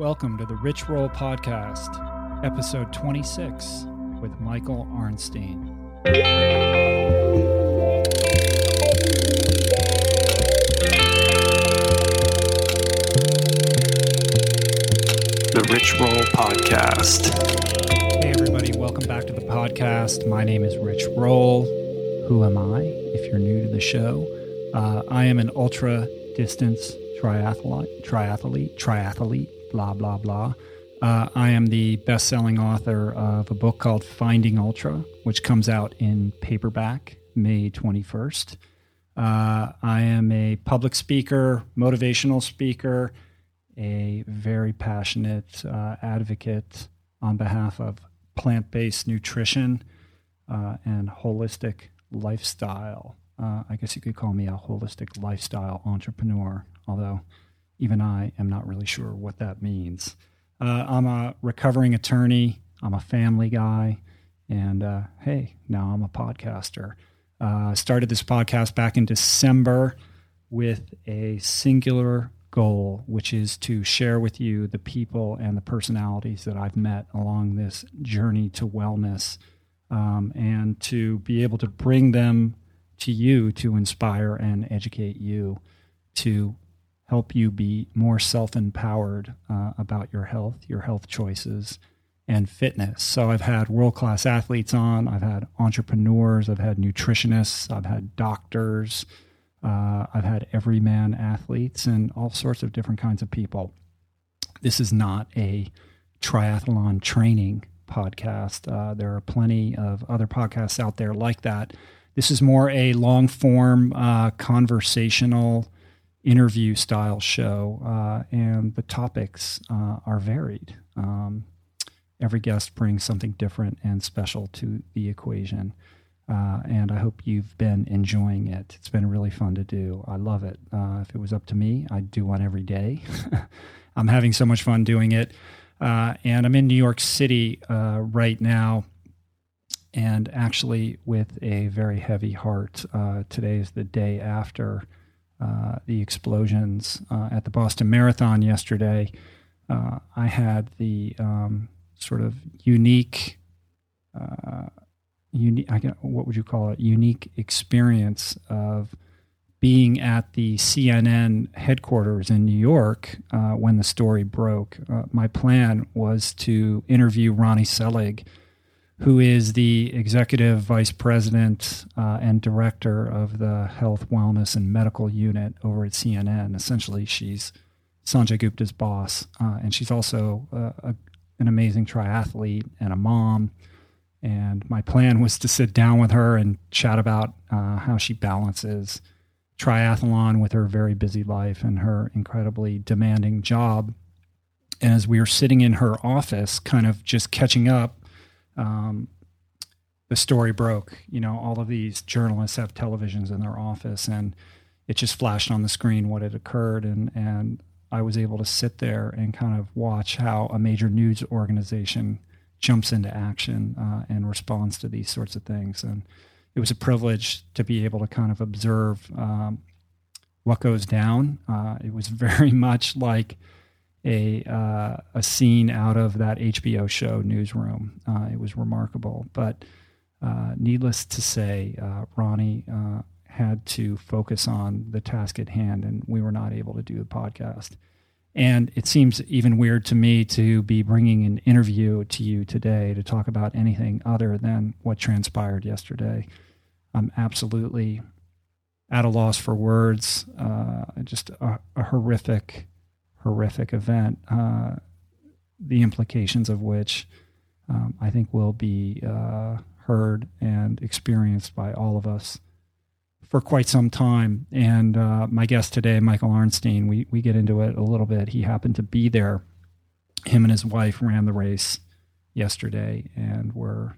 Welcome to the Rich Roll Podcast, episode 26 with Michael Arnstein. The Rich Roll Podcast. Hey everybody, welcome back to the podcast. My name is Rich Roll. Who am I? If you're new to the show, I am an ultra distance triathlete, blah, blah, blah. I am the best-selling author of a book called Finding Ultra, which comes out in paperback May 21st. I am a public speaker, motivational speaker, a very passionate advocate on behalf of plant-based nutrition and holistic lifestyle. I guess you could call me a holistic lifestyle entrepreneur, although even I am not really sure what that means. I'm a recovering attorney. I'm a family guy. And hey, now I'm a podcaster. I started this podcast back in December with a singular goal, which is to share with you the people and the personalities that I've met along this journey to wellness, and to be able to bring them to you to inspire and educate you to help you be more self-empowered about your health choices, and fitness. So I've had world-class athletes on, I've had entrepreneurs, I've had nutritionists, I've had doctors, I've had everyman athletes, and all sorts of different kinds of people. This is not a triathlon training podcast. There are plenty of other podcasts out there like that. This is more a long-form conversational interview style show, and the topics are varied. Every guest brings something different and special to the equation, and I hope you've been enjoying it. It's been really fun to do. I love it. If it was up to me, I'd do one every day. I'm having so much fun doing it, and I'm in New York City right now, and actually with a very heavy heart. Today is the day after the explosions at the Boston Marathon yesterday. I had the sort of unique, what would you call it? Unique experience of being at the CNN headquarters in New York when the story broke. My plan was to interview Ronnie Selig, who is the executive vice president and director of the health, wellness, and medical unit over at CNN. Essentially, she's Sanjay Gupta's boss, and she's also an amazing triathlete and a mom. And my plan was to sit down with her and chat about how she balances triathlon with her very busy life and her incredibly demanding job. And as we were sitting in her office, kind of just catching up, the story broke. You know, all of these journalists have televisions in their office, and it just flashed on the screen what had occurred. And I was able to sit there and kind of watch how a major news organization jumps into action and responds to these sorts of things. And it was a privilege to be able to kind of observe what goes down. It was very much like a scene out of that HBO show Newsroom. It was remarkable, but needless to say, Ronnie had to focus on the task at hand, and we were not able to do the podcast. And it seems even weird to me to be bringing an interview to you today to talk about anything other than what transpired yesterday. I'm absolutely at a loss for words. Just a horrific event, the implications of which I think will be heard and experienced by all of us for quite some time. And my guest today, Michael Arnstein, we get into it a little bit. He happened to be there. Him and his wife ran the race yesterday and were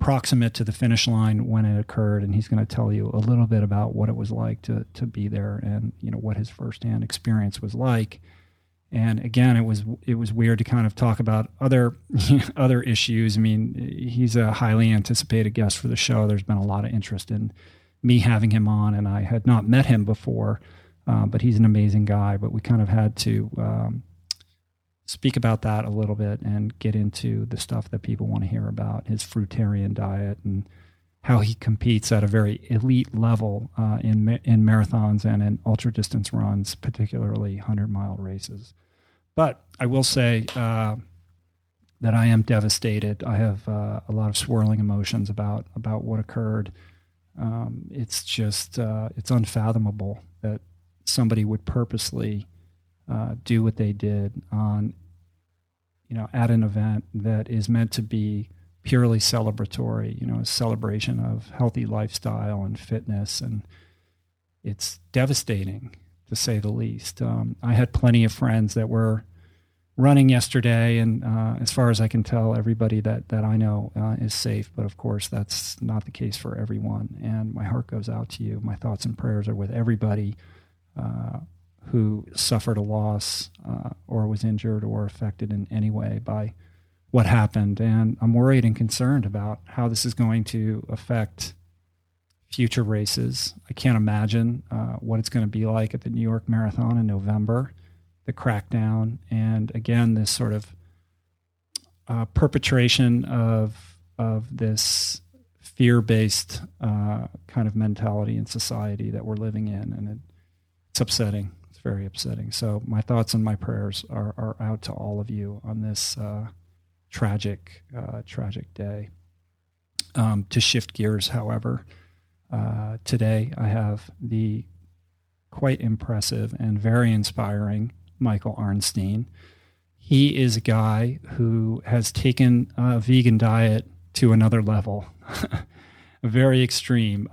proximate to the finish line when it occurred, and he's going to tell you a little bit about what it was like to be there and, you know, what his firsthand experience was like. And again, it was weird to kind of talk about other issues. I mean, he's a highly anticipated guest for the show. There's been a lot of interest in me having him on, and I had not met him before, but he's an amazing guy. But we kind of had to speak about that a little bit and get into the stuff that people want to hear about, his fruitarian diet and how he competes at a very elite level in marathons and in ultra-distance runs, particularly 100-mile races. But I will say that I am devastated. I have a lot of swirling emotions about what occurred. It's just, it's unfathomable that somebody would purposely do what they did on, at an event that is meant to be purely celebratory, a celebration of healthy lifestyle and fitness. And it's devastating, to say the least. I had plenty of friends that were running yesterday, and as far as I can tell, everybody that I know is safe. But of course, that's not the case for everyone. And my heart goes out to you. My thoughts and prayers are with everybody who suffered a loss or was injured or affected in any way by what happened. And I'm worried and concerned about how this is going to affect future races. I can't imagine what it's going to be like at the New York Marathon in November, the crackdown, and again, this sort of perpetration of this fear-based kind of mentality in society that we're living in. And it's upsetting. It's very upsetting. So my thoughts and my prayers are out to all of you on this tragic day. To shift gears, however, today I have the quite impressive and very inspiring Michael Arnstein. He is a guy who has taken a vegan diet to another level, very extreme.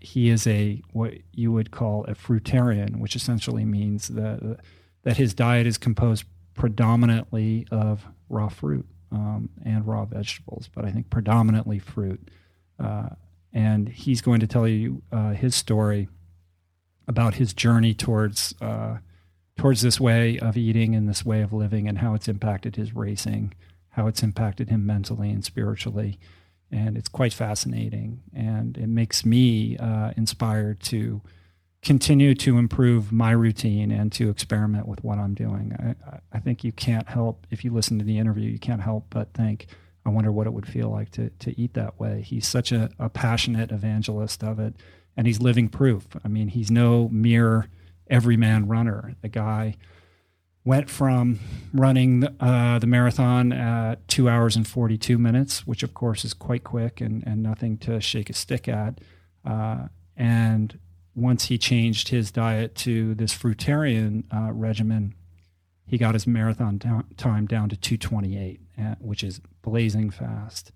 He is what you would call a fruitarian, which essentially means that his diet is composed predominantly of raw fruit. And raw vegetables, but I think predominantly fruit. And he's going to tell you his story about his journey towards this way of eating and this way of living, and how it's impacted his racing, how it's impacted him mentally and spiritually. And it's quite fascinating. And it makes me inspired to continue to improve my routine and to experiment with what I'm doing. I think you can't help, if you listen to the interview, you can't help but think, I wonder what it would feel like to eat that way. He's such a passionate evangelist of it, and he's living proof. I mean, he's no mere everyman runner. The guy went from running the marathon at 2 hours and 42 minutes, which of course is quite quick and nothing to shake a stick at, and once he changed his diet to this fruitarian regimen, he got his marathon time down to 2:28, which is blazing fast.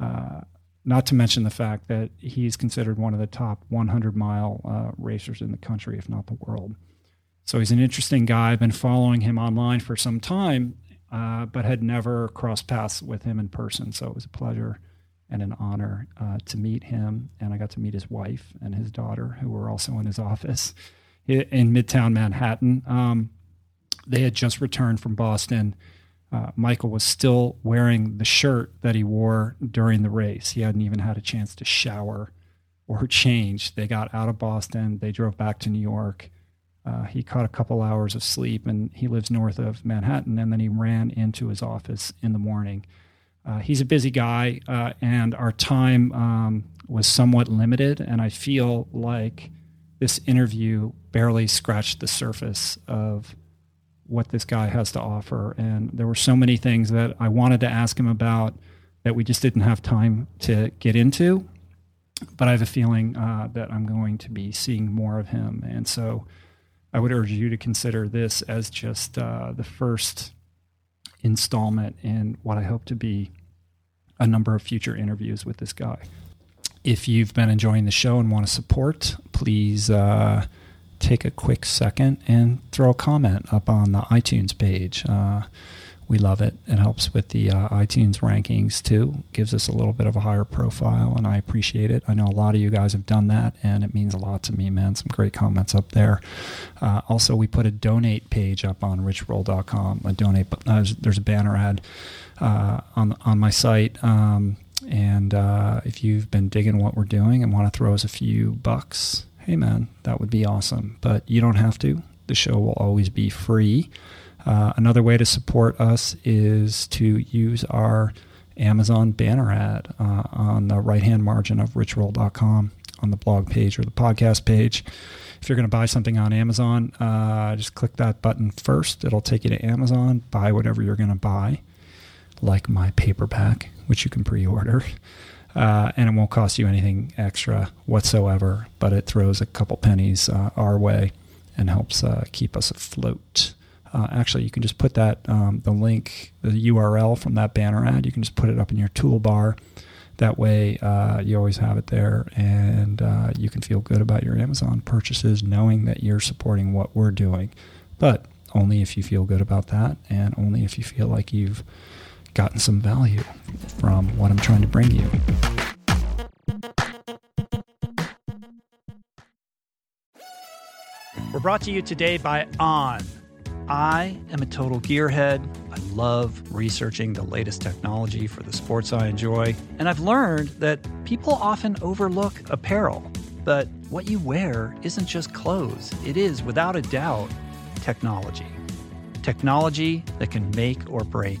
Not to mention the fact that he's considered one of the top 100-mile racers in the country, if not the world. So he's an interesting guy. I've been following him online for some time, but had never crossed paths with him in person. So it was a pleasure and an honor to meet him. And I got to meet his wife and his daughter, who were also in his office in Midtown Manhattan. They had just returned from Boston. Michael was still wearing the shirt that he wore during the race. He hadn't even had a chance to shower or change. They got out of Boston. They drove back to New York. He caught a couple hours of sleep, and he lives north of Manhattan. And then he ran into his office in the morning. He's a busy guy, and our time was somewhat limited, and I feel like this interview barely scratched the surface of what this guy has to offer. And there were so many things that I wanted to ask him about that we just didn't have time to get into, but I have a feeling that I'm going to be seeing more of him. And so I would urge you to consider this as just the first installment in what I hope to be a number of future interviews with this guy. If you've been enjoying the show and want to support, please take a quick second and throw a comment up on the iTunes page. We love it. It helps with the iTunes rankings too. Gives us a little bit of a higher profile, and I appreciate it. I know a lot of you guys have done that, and it means a lot to me, man. Some great comments up there. Also, we put a donate page up on richroll.com. There's a banner ad on my site. And if you've been digging what we're doing and want to throw us a few bucks, hey man, that would be awesome. But you don't have to. The show will always be free. Another way to support us is to use our Amazon banner ad on the right-hand margin of richroll.com on the blog page or the podcast page. If you're going to buy something on Amazon, just click that button first. It'll take you to Amazon. Buy whatever you're going to buy, like my paperback, which you can pre-order. And it won't cost you anything extra whatsoever, but it throws a couple pennies our way and helps keep us afloat. Actually, you can just put that the link, the URL from that banner ad, you can just put it up in your toolbar. That way, you always have it there, and you can feel good about your Amazon purchases knowing that you're supporting what we're doing. But only if you feel good about that, and only if you feel like you've gotten some value from what I'm trying to bring you. We're brought to you today by On. I am a total gearhead. I love researching the latest technology for the sports I enjoy. And I've learned that people often overlook apparel. But what you wear isn't just clothes. It is, without a doubt, technology. Technology that can make or break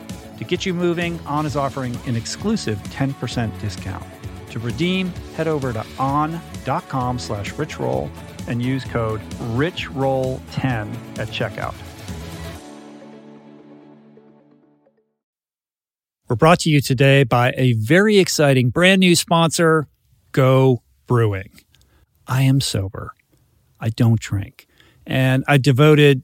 To get you moving, On is offering an exclusive 10% discount. To redeem, head over to on.com/richroll and use code richroll10 at checkout. We're brought to you today by a very exciting brand new sponsor, Go Brewing. I am sober. I don't drink. And I devoted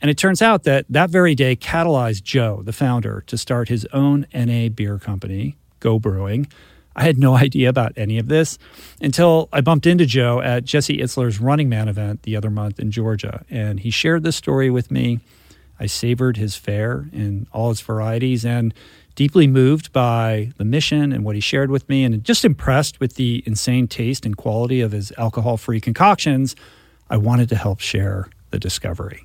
and it turns out that very day catalyzed Joe, the founder, to start his own NA beer company, Go Brewing. I had no idea about any of this until I bumped into Joe at Jesse Itzler's Running Man event the other month in Georgia, and he shared this story with me. I savored his fare in all its varieties and deeply moved by the mission and what he shared with me, and just impressed with the insane taste and quality of his alcohol-free concoctions. I wanted to help share the discovery.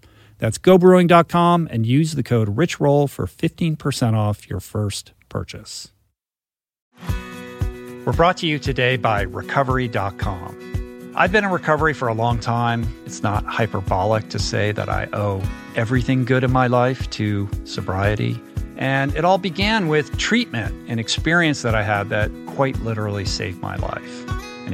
That's gobrewing.com, and use the code RICHROLL for 15% off your first purchase. We're brought to you today by recovery.com. I've been in recovery for a long time. It's not hyperbolic to say that I owe everything good in my life to sobriety. And it all began with treatment, an experience that I had that quite literally saved my life. And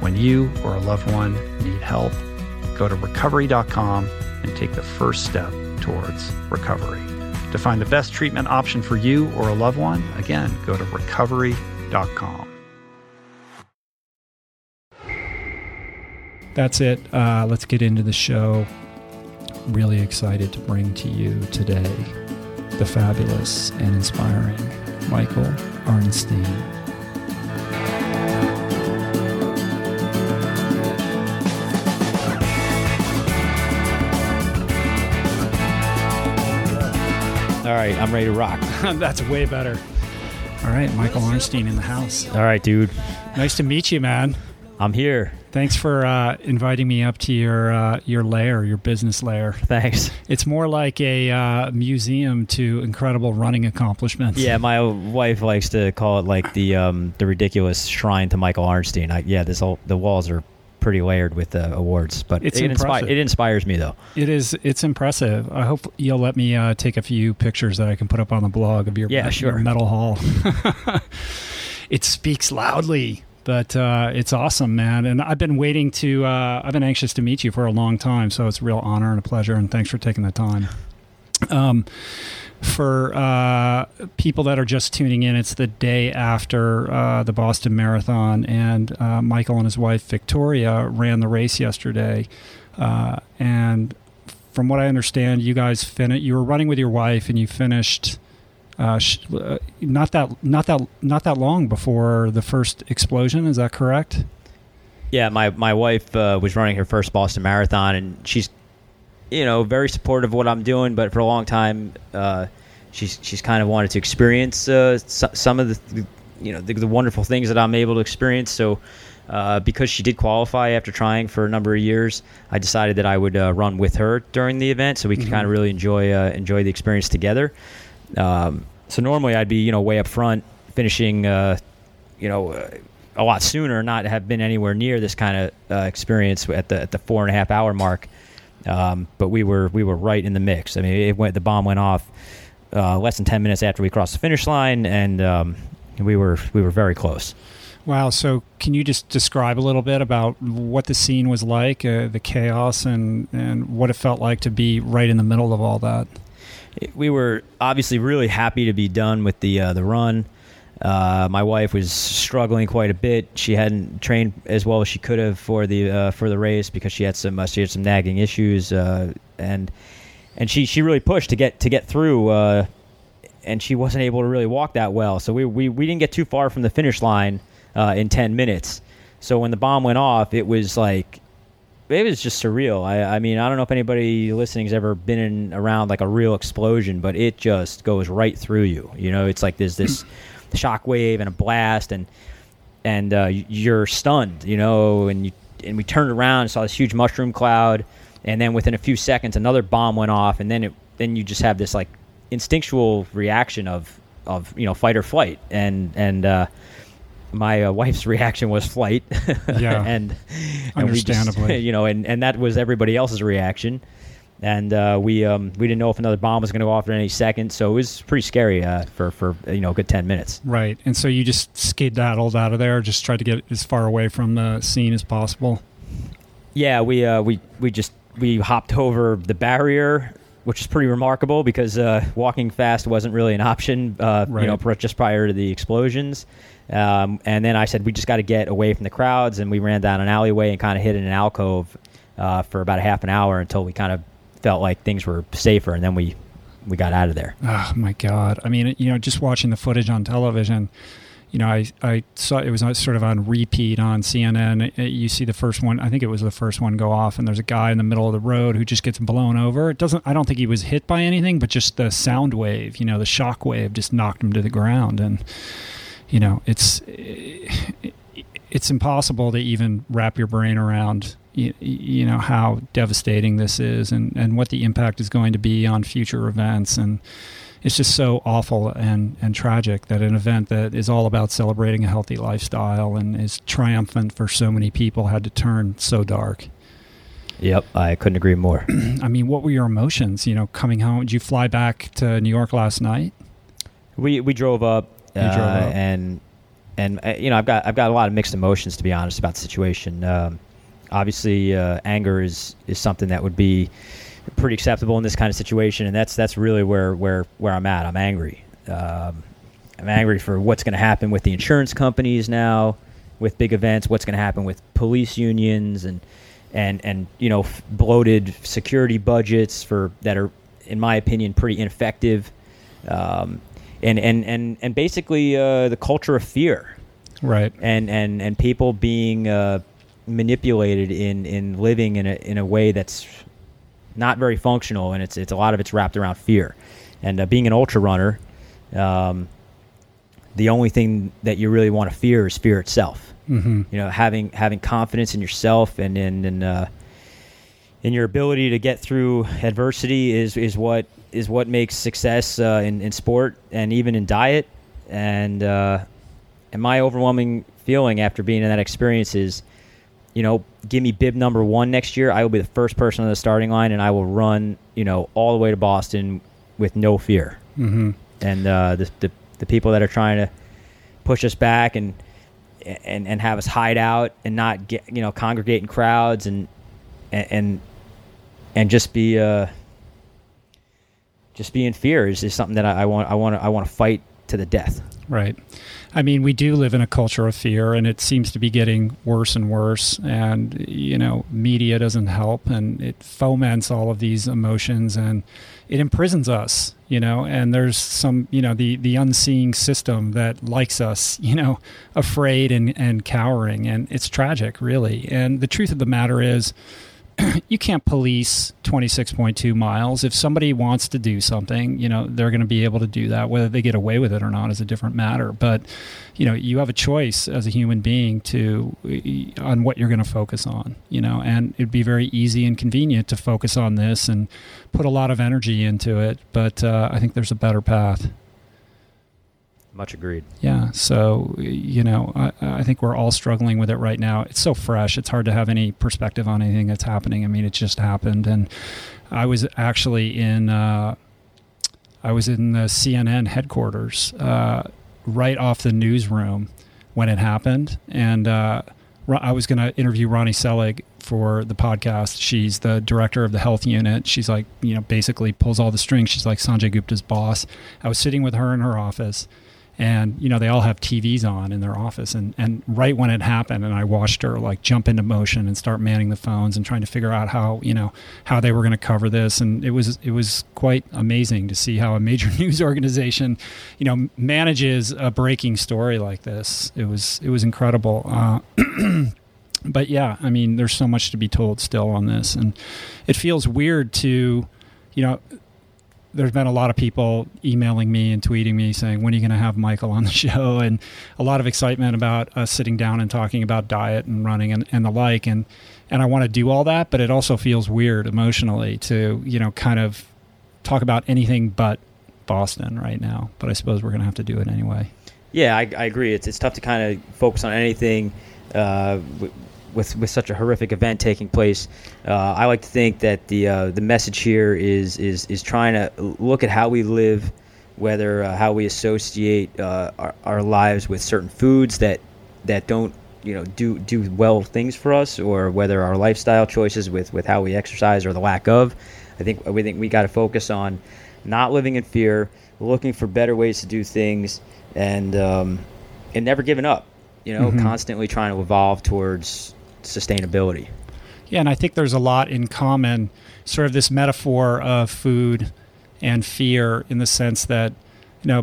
When you or a loved one need help, go to recovery.com and take the first step towards recovery. To find the best treatment option for you or a loved one, again, go to recovery.com. That's it. Let's get into the show. Really excited to bring to you today the fabulous and inspiring Michael Arnstein. All right, I'm ready to rock. That's way better. All right, Michael Arnstein in the house. All right, dude. Nice to meet you, man. I'm here. Thanks for inviting me up to your lair, your business lair. Thanks. It's more like a museum to incredible running accomplishments. Yeah, my wife likes to call it like the ridiculous shrine to Michael Arnstein. The walls are pretty layered with awards, but it inspires me though. It's impressive. I hope you'll let me take a few pictures that I can put up on the blog of your metal hall. It speaks loudly, but it's awesome, man. And I've been waiting to, I've been anxious to meet you for a long time. So it's a real honor and a pleasure. And thanks for taking the time. For people that are just tuning in, it's the day after the Boston Marathon, and Michael and his wife, Victoria, ran the race yesterday. And from what I understand, you guys you were running with your wife, and you finished not that long before the first explosion. Is that correct? Yeah, my wife was running her first Boston Marathon, and she's very supportive of what I'm doing, but for a long time, she's kind of wanted to experience some of the wonderful things that I'm able to experience. So, because she did qualify after trying for a number of years, I decided that I would run with her during the event, so we could kind of really enjoy the experience together. So normally I'd be way up front, finishing a lot sooner, not have been anywhere near this kind of experience at the 4.5 hour mark. But we were right in the mix. I mean, the bomb went off less than 10 minutes after we crossed the finish line, and we were very close. Wow. So can you just describe a little bit about what the scene was like, the chaos, and what it felt like to be right in the middle of all that? We were obviously really happy to be done with the run. My wife was struggling quite a bit. She hadn't trained as well as she could have for the race because she had some nagging issues, and she really pushed to get through, and she wasn't able to really walk that well. So we didn't get too far from the finish line in 10 minutes. So when the bomb went off, it was just surreal. I mean, I don't know if anybody listening's ever been around like a real explosion, but it just goes right through you. It's like there's this shockwave and a blast, and you're stunned, and we turned around and saw this huge mushroom cloud, and then within a few seconds another bomb went off, and then you just have this like instinctual reaction of fight or flight, and my wife's reaction was flight. Yeah. and understandably, and that was everybody else's reaction. And we didn't know if another bomb was going to go off at any second, so it was pretty scary for a good 10 minutes. Right, and so you just skedaddled out of there, just tried to get as far away from the scene as possible? Yeah, we hopped over the barrier, which is pretty remarkable because walking fast wasn't really an option, right. Just prior to the explosions. And then I said, we just got to get away from the crowds, and we ran down an alleyway and kind of hid in an alcove for about a half an hour until we kind of felt like things were safer, and then we got out of there. Oh my God. I mean, just watching the footage on television, I saw it was sort of on repeat on CNN. You see the first one, I think it was the first one go off, and there's a guy in the middle of the road who just gets blown over. I don't think he was hit by anything, but just the sound wave, the shock wave just knocked him to the ground. And, it's impossible to even wrap your brain around how devastating this is and what the impact is going to be on future events. And it's just so awful and tragic that an event that is all about celebrating a healthy lifestyle and is triumphant for so many people had to turn so dark. Yep, I couldn't agree more. I mean, what were your emotions, coming home? Did you fly back to New York last night? We drove up. You drove up. And I've got a lot of mixed emotions, to be honest, about the situation. Obviously, anger is something that would be pretty acceptable in this kind of situation, and that's really where I'm at. I'm angry. I'm angry for what's going to happen with the insurance companies now, with big events. What's going to happen with police unions and bloated security budgets that are, in my opinion, pretty ineffective, and basically the culture of fear, right? And people being manipulated in living in a way that's not very functional, and it's a lot of it's wrapped around fear. And being an ultra runner, the only thing that you really want to fear is fear itself. Mm-hmm. Having confidence in yourself and in your ability to get through adversity is what makes success in sport and even in diet. And my overwhelming feeling after being in that experience is, give me bib number 1 next year. I will be the first person on the starting line, and I will run, all the way to Boston with no fear. Mm-hmm. And the people that are trying to push us back and have us hide out and not get, congregate in crowds and just be in fear is something that I want to fight to the death. Right. I mean, we do live in a culture of fear, and it seems to be getting worse and worse. And, media doesn't help, and it foments all of these emotions, and it imprisons us, and there's some, the unseeing system that likes us, afraid and cowering. And it's tragic, really. And the truth of the matter is, you can't police 26.2 miles. If somebody wants to do something, they're going to be able to do that. Whether they get away with it or not is a different matter. But, you have a choice as a human being on what you're going to focus on, and it'd be very easy and convenient to focus on this and put a lot of energy into it. But I think there's a better path. Much agreed. Yeah. So, I think we're all struggling with it right now. It's so fresh. It's hard to have any perspective on anything that's happening. I mean, it just happened. And I was actually in the CNN headquarters right off the newsroom when it happened. And I was going to interview Ronnie Selig for the podcast. She's the director of the health unit. She's like, basically pulls all the strings. She's like Sanjay Gupta's boss. I was sitting with her in her office. And, they all have TVs on in their office. And right when it happened, and I watched her like jump into motion and start manning the phones and trying to figure out how they were going to cover this. And it was quite amazing to see how a major news organization, manages a breaking story like this. It was incredible. But yeah, I mean, there's so much to be told still on this. And it feels weird to, there's been a lot of people emailing me and tweeting me saying, when are you going to have Michael on the show? And a lot of excitement about us sitting down and talking about diet and running and the like. And I want to do all that, but it also feels weird emotionally to, kind of talk about anything but Boston right now. But I suppose we're going to have to do it anyway. Yeah, I agree. It's tough to kind of focus on anything with such a horrific event taking place. I like to think that the message here is trying to look at how we live, whether how we associate our lives with certain foods that don't do well things for us, or whether our lifestyle choices with how we exercise or the lack of. I think we got to focus on not living in fear, looking for better ways to do things, and never giving up. Mm-hmm. Constantly trying to evolve towards sustainability. Yeah, and I think there's a lot in common, sort of this metaphor of food and fear, in the sense that,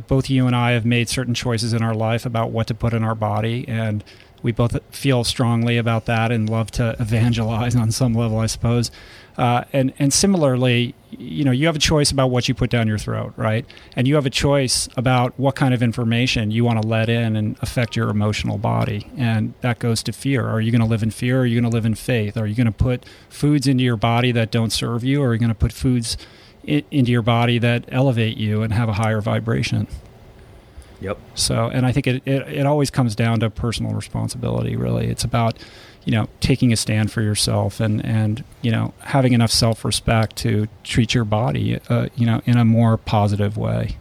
both you and I have made certain choices in our life about what to put in our body, and we both feel strongly about that and love to evangelize on some level, I suppose. And similarly, you have a choice about what you put down your throat, right? And you have a choice about what kind of information you want to let in and affect your emotional body. And that goes to fear. Are you going to live in fear, or are you going to live in faith? Are you going to put foods into your body that don't serve you, or are you going to put foods into your body that elevate you and have a higher vibration? Yep. So, and I think it always comes down to personal responsibility, really. It's about, taking a stand for yourself and having enough self-respect to treat your body, in a more positive way.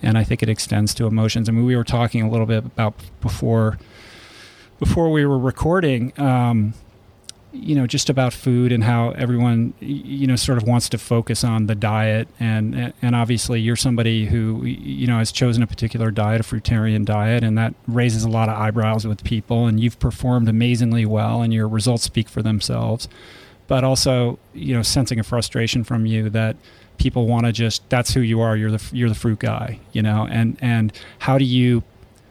And I think it extends to emotions. I mean, we were talking a little bit about before we were recording, just about food and how everyone, sort of wants to focus on the diet. And obviously you're somebody who, has chosen a particular diet, a fruitarian diet, and that raises a lot of eyebrows with people, and you've performed amazingly well and your results speak for themselves. But also, sensing a frustration from you that people want to just, that's who you are. You're the fruit guy, and how do you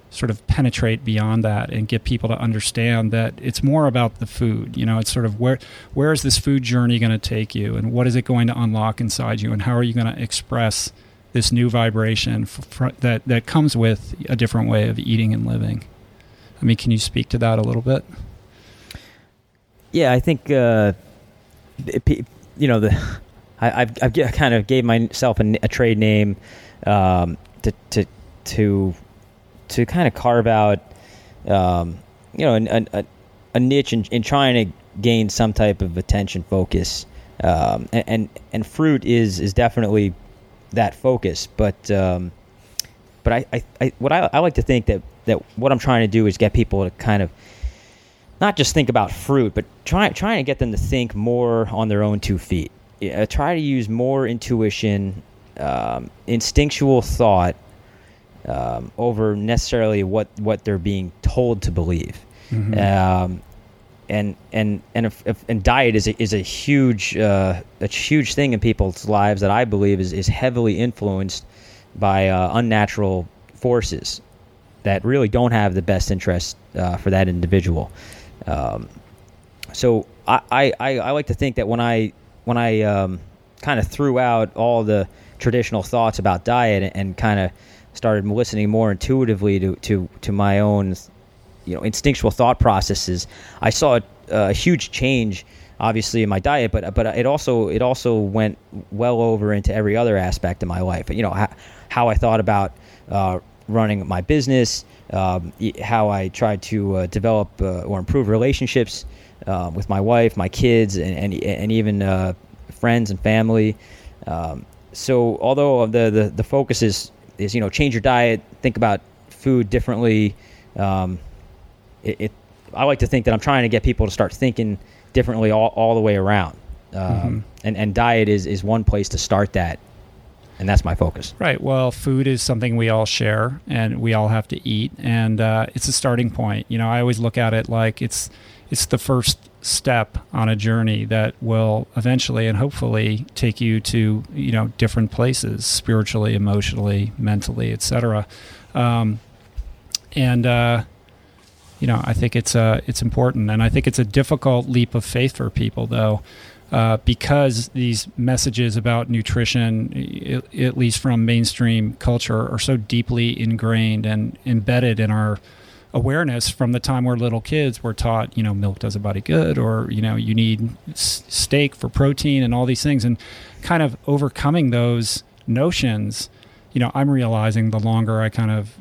sort of penetrate beyond that and get people to understand that it's more about the food? It's sort of where is this food journey going to take you, and what is it going to unlock inside you, and how are you going to express this new vibration that comes with a different way of eating and living? I mean, can you speak to that a little bit? Yeah, I think, I kind of gave myself a trade name to kind of carve out, a niche in trying to gain some type of attention focus. And fruit is definitely that focus. But I like to think that what I'm trying to do is get people to kind of not just think about fruit, but trying to get them to think more on their own two feet. Try to use more intuition, instinctual thought, over necessarily what they're being told to believe. Mm-hmm. And diet is a huge thing in people's lives that I believe is heavily influenced by unnatural forces that really don't have the best interest for that individual. So I like to think that when I kind of threw out all the traditional thoughts about diet and kind of started listening more intuitively to my own, instinctual thought processes, I saw a huge change, obviously, in my diet, but it also went well over into every other aspect of my life. How I thought about running my business, how I tried to develop or improve relationships with my wife, my kids, and even friends and family. So although the focus is change your diet, think about food differently. I like to think that I'm trying to get people to start thinking differently all the way around. Mm-hmm. And diet is one place to start that, and that's my focus. Right. Well, food is something we all share, and we all have to eat, and it's a starting point. I always look at it like it's the first step on a journey that will eventually and hopefully take you to, different places spiritually, emotionally, mentally, etc. I think it's important. And I think it's a difficult leap of faith for people, though, because these messages about nutrition, at least from mainstream culture, are so deeply ingrained and embedded in our awareness. From the time we're little kids, we're taught, milk does a body good, or, you need steak for protein and all these things. And kind of overcoming those notions, I'm realizing the longer I kind of,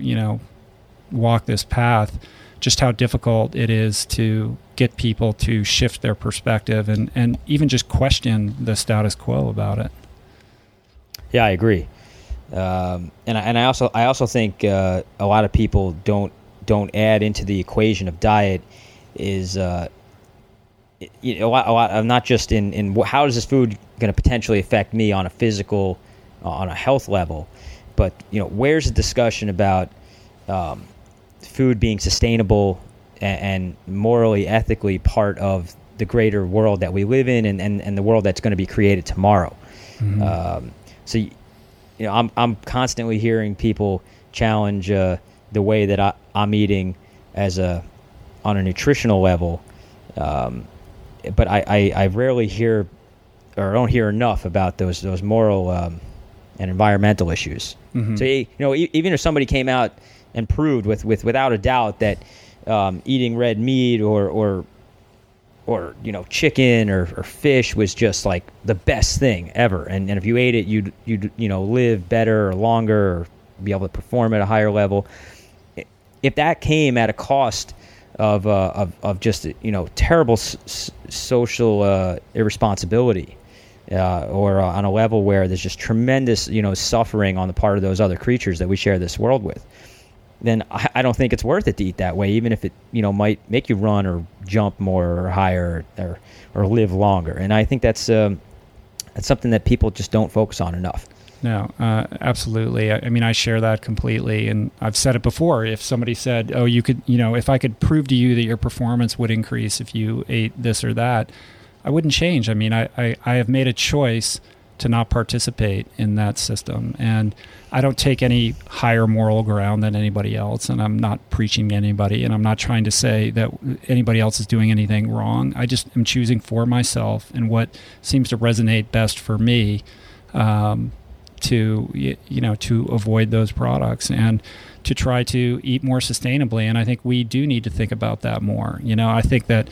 walk this path, just how difficult it is to get people to shift their perspective and even just question the status quo about it. Yeah, I agree. And I also think a lot of people don't add into the equation of diet is a lot of not just in how is this food going to potentially affect me on a physical, on a health level, but where's the discussion about food being sustainable and morally, ethically part of the greater world that we live in and the world that's going to be created tomorrow. Mm-hmm. I'm constantly hearing people challenge the way that I'm eating on a nutritional level, but I rarely hear or don't hear enough about those moral and environmental issues. Mm-hmm. So even if somebody came out and proved without a doubt that eating red meat or chicken or fish was just like the best thing ever, and if you ate it, you'd live better or longer or be able to perform at a higher level. If that came at a cost of just terrible social irresponsibility, or on a level where there's just tremendous suffering on the part of those other creatures that we share this world with, then I don't think it's worth it to eat that way, even if it might make you run or jump more or higher or live longer. And I think that's something that people just don't focus on enough. No, absolutely. I mean, I share that completely, and I've said it before. If somebody said, "Oh, you could," if I could prove to you that your performance would increase if you ate this or that, I wouldn't change. I mean, I have made a choice to not participate in that system, and I don't take any higher moral ground than anybody else, and I'm not preaching to anybody, and I'm not trying to say that anybody else is doing anything wrong. I just am choosing for myself and what seems to resonate best for me to avoid those products and to try to eat more sustainably. And I think we do need to think about that more. I think that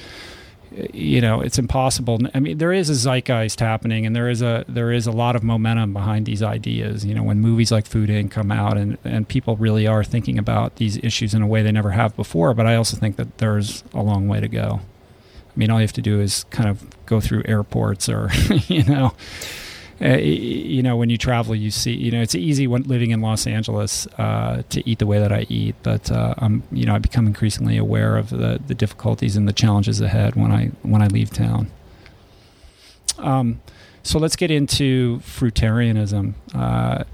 it's impossible. I mean, there is a zeitgeist happening, and there is a lot of momentum behind these ideas. When movies like Food Inc. come out, and people really are thinking about these issues in a way they never have before. But I also think that there's a long way to go. I mean, all you have to do is kind of go through airports, or when you travel, you see. It's easy when living in Los Angeles to eat the way that I eat, but I become increasingly aware of the difficulties and the challenges ahead when I leave town. So let's get into fruitarianism.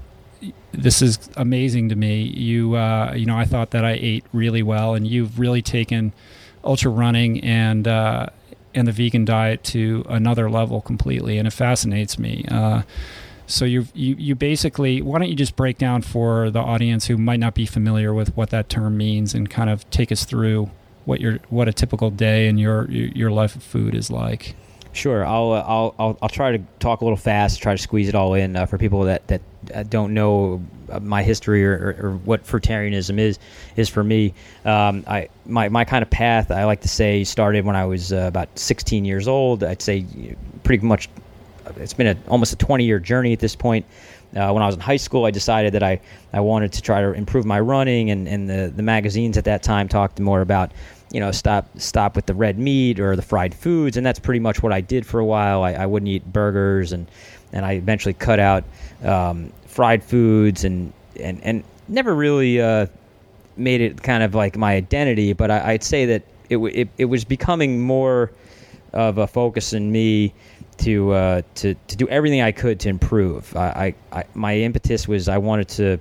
This is amazing to me. I thought that I ate really well, and you've really taken ultra running and the vegan diet to another level completely, and it fascinates me. So you basically, why don't you just break down for the audience who might not be familiar with what that term means, and kind of take us through what a typical day in your life of food is like? Sure, I'll try to talk a little fast, try to squeeze it all in for people that don't know my history or what fruitarianism is for me. My kind of path, I like to say, started when I was about 16 years old. I'd say pretty much it's been almost a 20-year journey at this point. When I was in high school, I decided that I wanted to try to improve my running, and the magazines at that time talked more about stop with the red meat or the fried foods, and that's pretty much what I did for a while. I wouldn't eat burgers, and I eventually cut out fried foods, and never really made it kind of like my identity, but I'd say that it was becoming more of a focus in me to do everything I could to improve. My impetus was I wanted to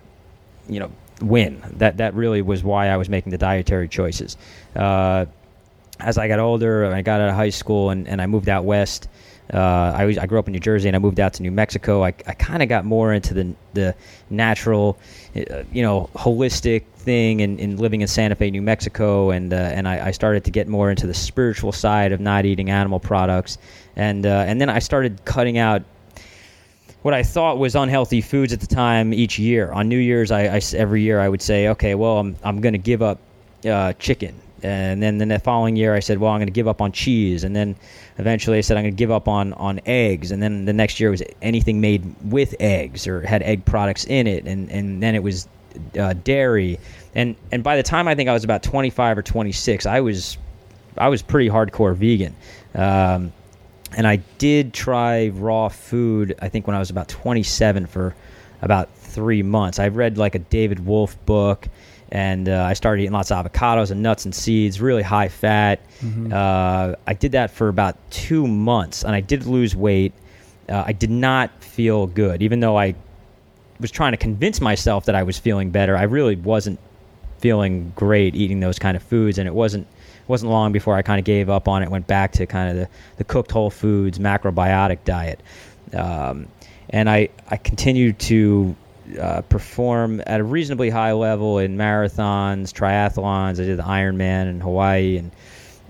win. That really was why I was making the dietary choices. As I got older, I got out of high school and I moved out west. I grew up in New Jersey, and I moved out to New Mexico. I kind of got more into the natural, holistic thing, and living in Santa Fe, New Mexico, and I started to get more into the spiritual side of not eating animal products, and then I started cutting out what I thought was unhealthy foods at the time each year. On New Year's, every year I would say, okay, well, I'm going to give up chicken. And then the following year I said, well, I'm going to give up on cheese. And then eventually I said, I'm going to give up on eggs. And then the next year was anything made with eggs or had egg products in it. And then it was dairy. And by the time I think I was about 25 or 26, I was I was pretty hardcore vegan. And I did try raw food, I think, when I was about 27 for about 3 months. I read like a David Wolf book, and I started eating lots of avocados and nuts and seeds, really high fat. Mm-hmm. I did that for about 2 months, and I did lose weight. I did not feel good. Even though I was trying to convince myself that I was feeling better, I really wasn't feeling great eating those kind of foods, and it wasn't long before I kind of gave up on it, went back to kind of the cooked whole foods, macrobiotic diet. And I continued to perform at a reasonably high level in marathons, triathlons. I did the Ironman in Hawaii,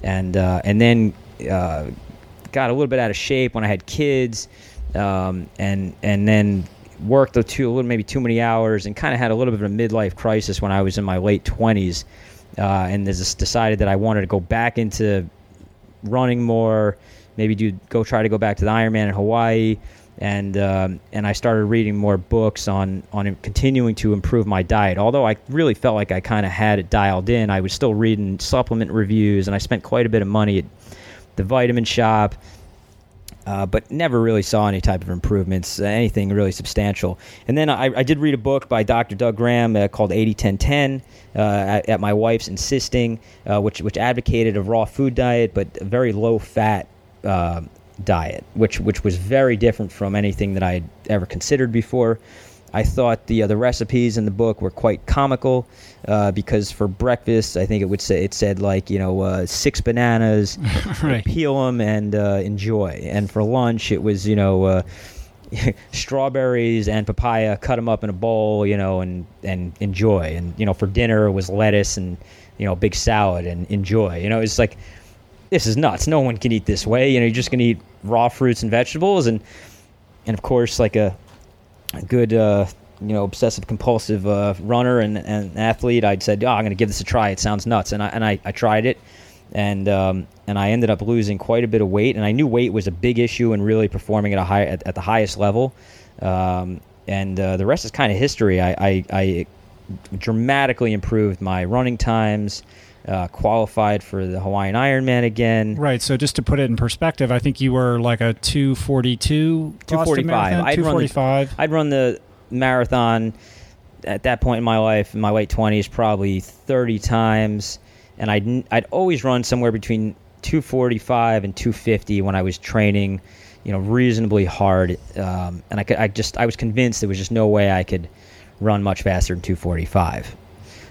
and then got a little bit out of shape when I had kids, and then worked maybe too many hours, and kind of had a little bit of a midlife crisis when I was in my late 20s, and just decided that I wanted to go back into running more, maybe try to go back to the Ironman in Hawaii, and I started reading more books on continuing to improve my diet. Although I really felt like I kind of had it dialed in, I was still reading supplement reviews, and I spent quite a bit of money at the Vitamin Shop, but never really saw any type of improvements, anything really substantial. And then I did read a book by Dr. Doug Graham called 80-10-10 at my wife's insisting, which advocated a raw food diet, but a very low-fat diet, which was very different from anything that I had ever considered before. I thought the recipes in the book were quite comical, because for breakfast, I think it said like, you know, 6 bananas, right, peel them and enjoy. And for lunch, it was, you know, strawberries and papaya, cut them up in a bowl, you know, and enjoy. And, you know, for dinner it was lettuce and, you know, big salad and enjoy. You know, it's like, this is nuts. No one can eat this way. You know, you're just going to eat raw fruits and vegetables. And of course, like a good, you know, obsessive compulsive runner and athlete, I'd said, "Oh, I'm going to give this a try. It sounds nuts," and I tried it, and I ended up losing quite a bit of weight. And I knew weight was a big issue in really performing at the highest level. The rest is kind of history. I dramatically improved my running times. Qualified for the Hawaiian Ironman again. Right. So just to put it in perspective, I think you were like a 2:42, 2:45. 2:45. I'd run the marathon at that point in my life, in my late 20s, probably 30 times, and I'd always run somewhere between 2:45 and 2:50 when I was training, you know, reasonably hard. And I was convinced there was just no way I could run much faster than 2:45.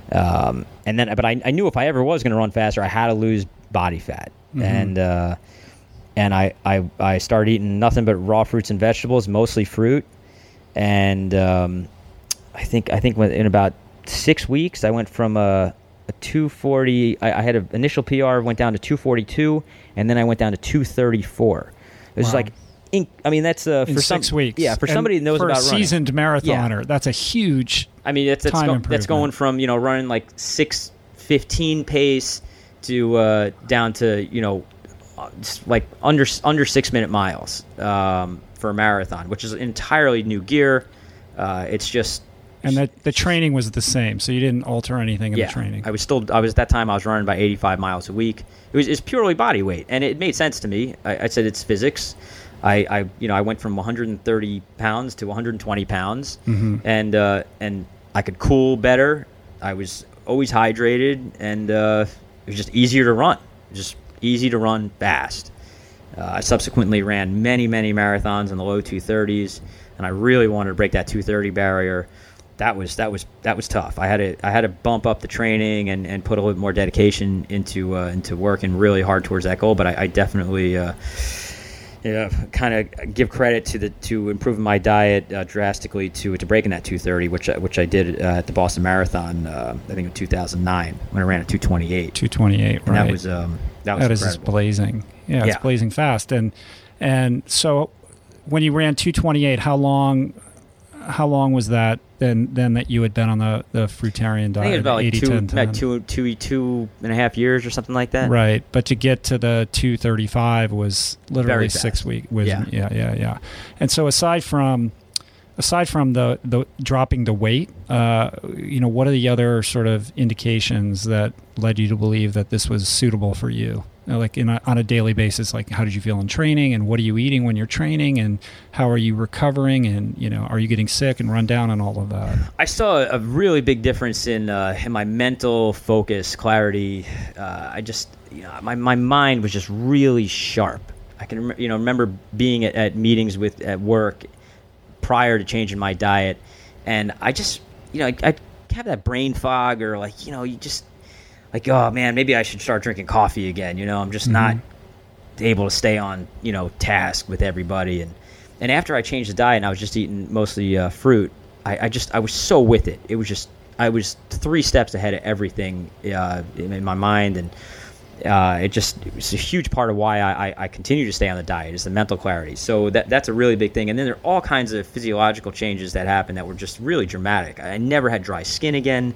But I knew if I ever was going to run faster, I had to lose body fat. Mm-hmm. And I started eating nothing but raw fruits and vegetables, mostly fruit. And, I think in about 6 weeks, I went from a 240, I had an initial PR, went down to 242, and then I went down to 234. It was like, I mean, that's for 6 weeks. Yeah, for somebody that knows about running. For a seasoned marathoner, that's a huge time improvement. I mean, that's going from, you know, running like 6:15 pace to down to, you know, like under 6 minute miles for a marathon, which is entirely new gear. It's just. And the training was the same, so you didn't alter anything in the training. I was at that time I was running about 85 miles a week. It's purely body weight, and it made sense to me. I said it's physics. I went from 130 pounds to 120 pounds, mm-hmm. and I could cool better. I was always hydrated, and it was just easier to run. Just easy to run fast. I subsequently ran many, many marathons in the low 230s, and I really wanted to break that 230 barrier. That was tough. I had to bump up the training and put a little more dedication into working really hard towards that goal. But I definitely. Yeah, kind of give credit to improving my diet drastically to breaking that 230, which I did at the Boston Marathon, I think in 2009 when I ran at 228. 228, right? And that was incredible. Is blazing. Yeah, it's blazing fast. And so when you ran 228, how long was that then that you had been on the fruitarian diet? I think it was about 2.5 years or something like that. Right. But to get to the 235 was literally 6 weeks. Yeah. And so aside from the dropping the weight, you know, what are the other sort of indications that led you to believe that this was suitable for you? like on a daily basis, like how did you feel in training, and what are you eating when you're training, and how are you recovering, and are you getting sick and run down, and all of that? I saw a really big difference in my mental focus, clarity. I just, my mind was just really sharp. I can remember being at meetings at work prior to changing my diet, and I just I have that brain fog, or you just. Like, oh, man, maybe I should start drinking coffee again. I'm just not able to stay on, task with everybody. And after I changed the diet and I was just eating mostly fruit, I was so with it. It was just, I was 3 steps ahead of everything in my mind. And it was a huge part of why I continue to stay on the diet, is the mental clarity. So that's a really big thing. And then there are all kinds of physiological changes that happened that were just really dramatic. I never had dry skin again.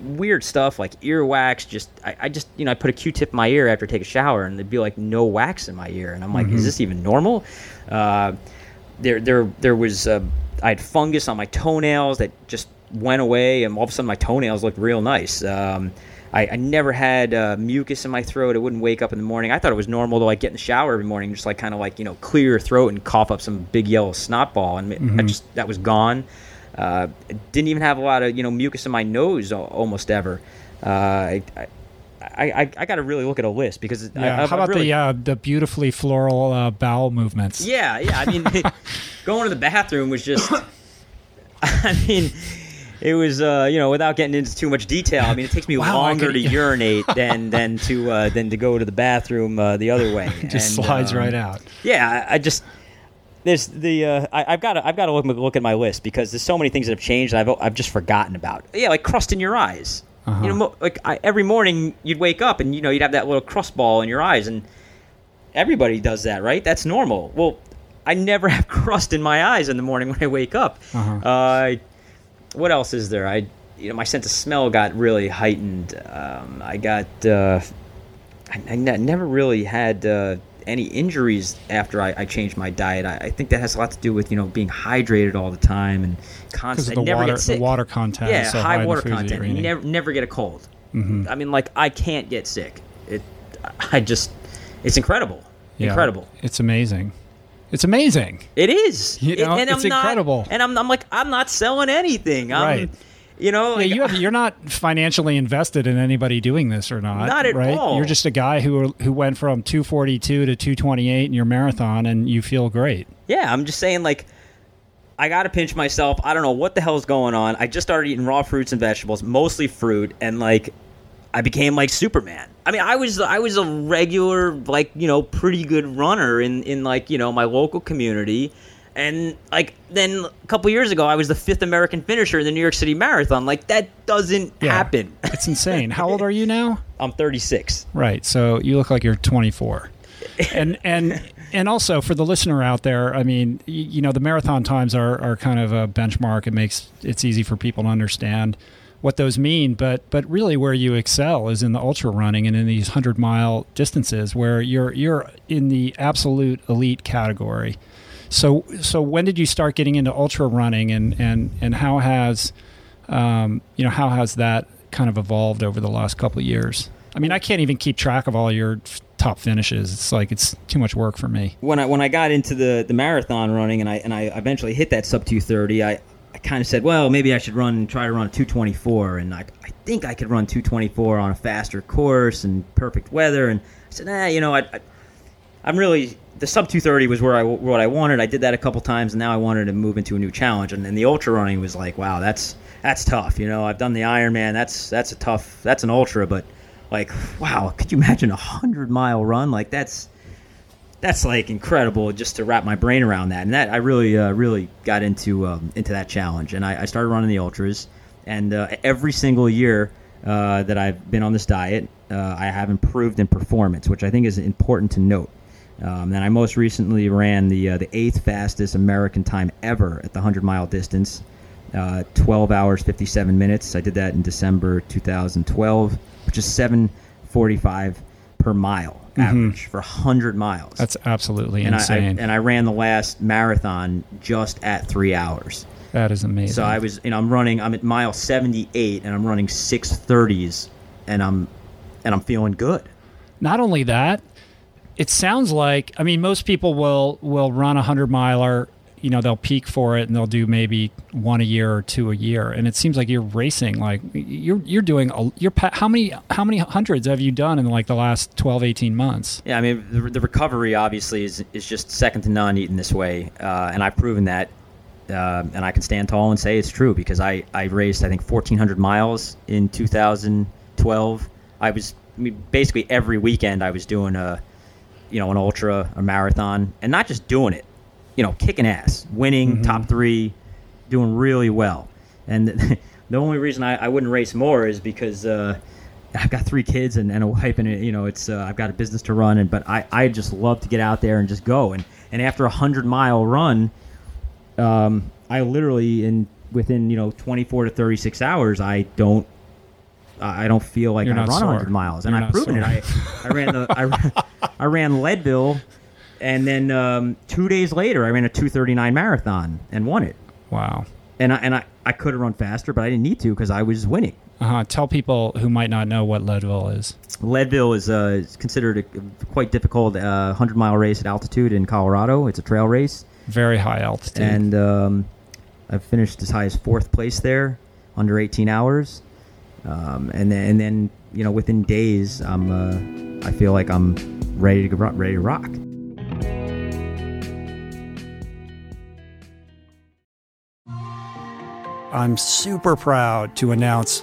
Weird stuff like earwax. I put a Q-tip in my ear after I take a shower, and there'd be like no wax in my ear, and I'm like, is this even normal? There was I had fungus on my toenails that just went away, and all of a sudden my toenails looked real nice. I never had mucus in my throat. I wouldn't wake up in the morning. I thought it was normal, though. I'd get in the shower every morning, just like kind of like clear your throat and cough up some big yellow snot ball, and that was gone. Didn't even have a lot of mucus in my nose almost ever. I got to really look at a list, because how about really, the beautifully floral bowel movements? Yeah. I mean, going to the bathroom was just. I mean, it was without getting into too much detail. I mean, it takes me longer to urinate than to go to the bathroom the other way. Just slides right out. Yeah, I just. There's the I've got to look at my list, because there's so many things that have changed that I've just forgotten about. Yeah, like crust in your eyes. Uh-huh. Every morning you'd wake up and you'd have that little crust ball in your eyes, and everybody does that, right? That's normal. Well, I never have crust in my eyes in the morning when I wake up. Uh-huh. What else is there? My sense of smell got really heightened. I never really had. Any injuries after I changed my diet. I think that has a lot to do with being hydrated all the time, and constantly the water content. Yeah, so high water content. You never get a cold. Mm-hmm. I mean, I can't get sick. It's incredible. Yeah, incredible. It's amazing. It's amazing. It is. And it's incredible. I'm not selling anything. Right. You're not financially invested in anybody doing this or not. Not at all. You're just a guy who went from 242 to 228 in your marathon, and you feel great. Yeah, I'm just saying, I got to pinch myself. I don't know what the hell's going on. I just started eating raw fruits and vegetables, mostly fruit, and I became like Superman. I mean, I was a regular, pretty good runner in my local community. And then a couple years ago, I was the 5th American finisher in the New York City Marathon. That doesn't happen. It's insane. How old are you now? I'm 36. Right. So you look like you're 24. And also for the listener out there, I mean, the marathon times are kind of a benchmark. It's easy for people to understand what those mean, but really where you excel is in the ultra running and in these 100-mile distances where you're in the absolute elite category. So when did you start getting into ultra running, and how has that kind of evolved over the last couple of years? I mean, I can't even keep track of all your top finishes. It's it's too much work for me. When I got into the marathon running and I eventually hit that sub 230, I kind of said, well, maybe I should try to run a 224, and I think I could run 224 on a faster course and perfect weather. And I said, I'm really. The sub 230 was what I wanted. I did that a couple times, and now I wanted to move into a new challenge. And then the ultra running was like, wow, that's tough. I've done the Ironman. That's a tough. That's an ultra, but wow, could you imagine a 100-mile run? That's incredible just to wrap my brain around that. And that I really got into that challenge, and I started running the ultras. And every single year that I've been on this diet, I have improved in performance, which I think is important to note. And I most recently ran the 8th fastest American time ever at the 100-mile distance, 12 hours, 57 minutes. I did that in December 2012, which is 7:45 per mile average for 100 miles. That's absolutely insane. I ran the last marathon just at 3 hours. That is amazing. So I was, I'm at mile 78, and I'm running 6:30s, and I'm feeling good. Not only that, it sounds like, I mean, most people will run a 100-miler, you know, they'll peak for it and they'll do maybe one a year or two a year. And it seems like you're racing, like you're doing, how many hundreds have you done in like the last 12, 18 months? Yeah. I mean, the recovery obviously is just second to none eaten this way. And I've proven that, and I can stand tall and say it's true because I raced, I think 1400 miles in 2012. I mean, basically every weekend I was doing an ultra, a marathon, and not just doing it, you know, kicking ass, winning, mm-hmm. top three, doing really well. And the only reason I wouldn't race more is because I've got three kids and a wife, and you know, it's I've got a business to run. But I just love to get out there and just go. And after a 100-mile run, I literally within 24 to 36 hours, I don't feel like I run 100 miles, and I've proven it. I ran Leadville. And then 2 days later, I ran a 2:39 marathon and won it. Wow! And I could have run faster, but I didn't need to because I was winning. Tell people who might not know what Leadville is. Leadville is considered a quite difficult 100-mile race at altitude in Colorado. It's a trail race, very high altitude. And I finished as high as fourth place there, under 18 hours. And then within days, I feel like I'm ready to rock. I'm super proud to announce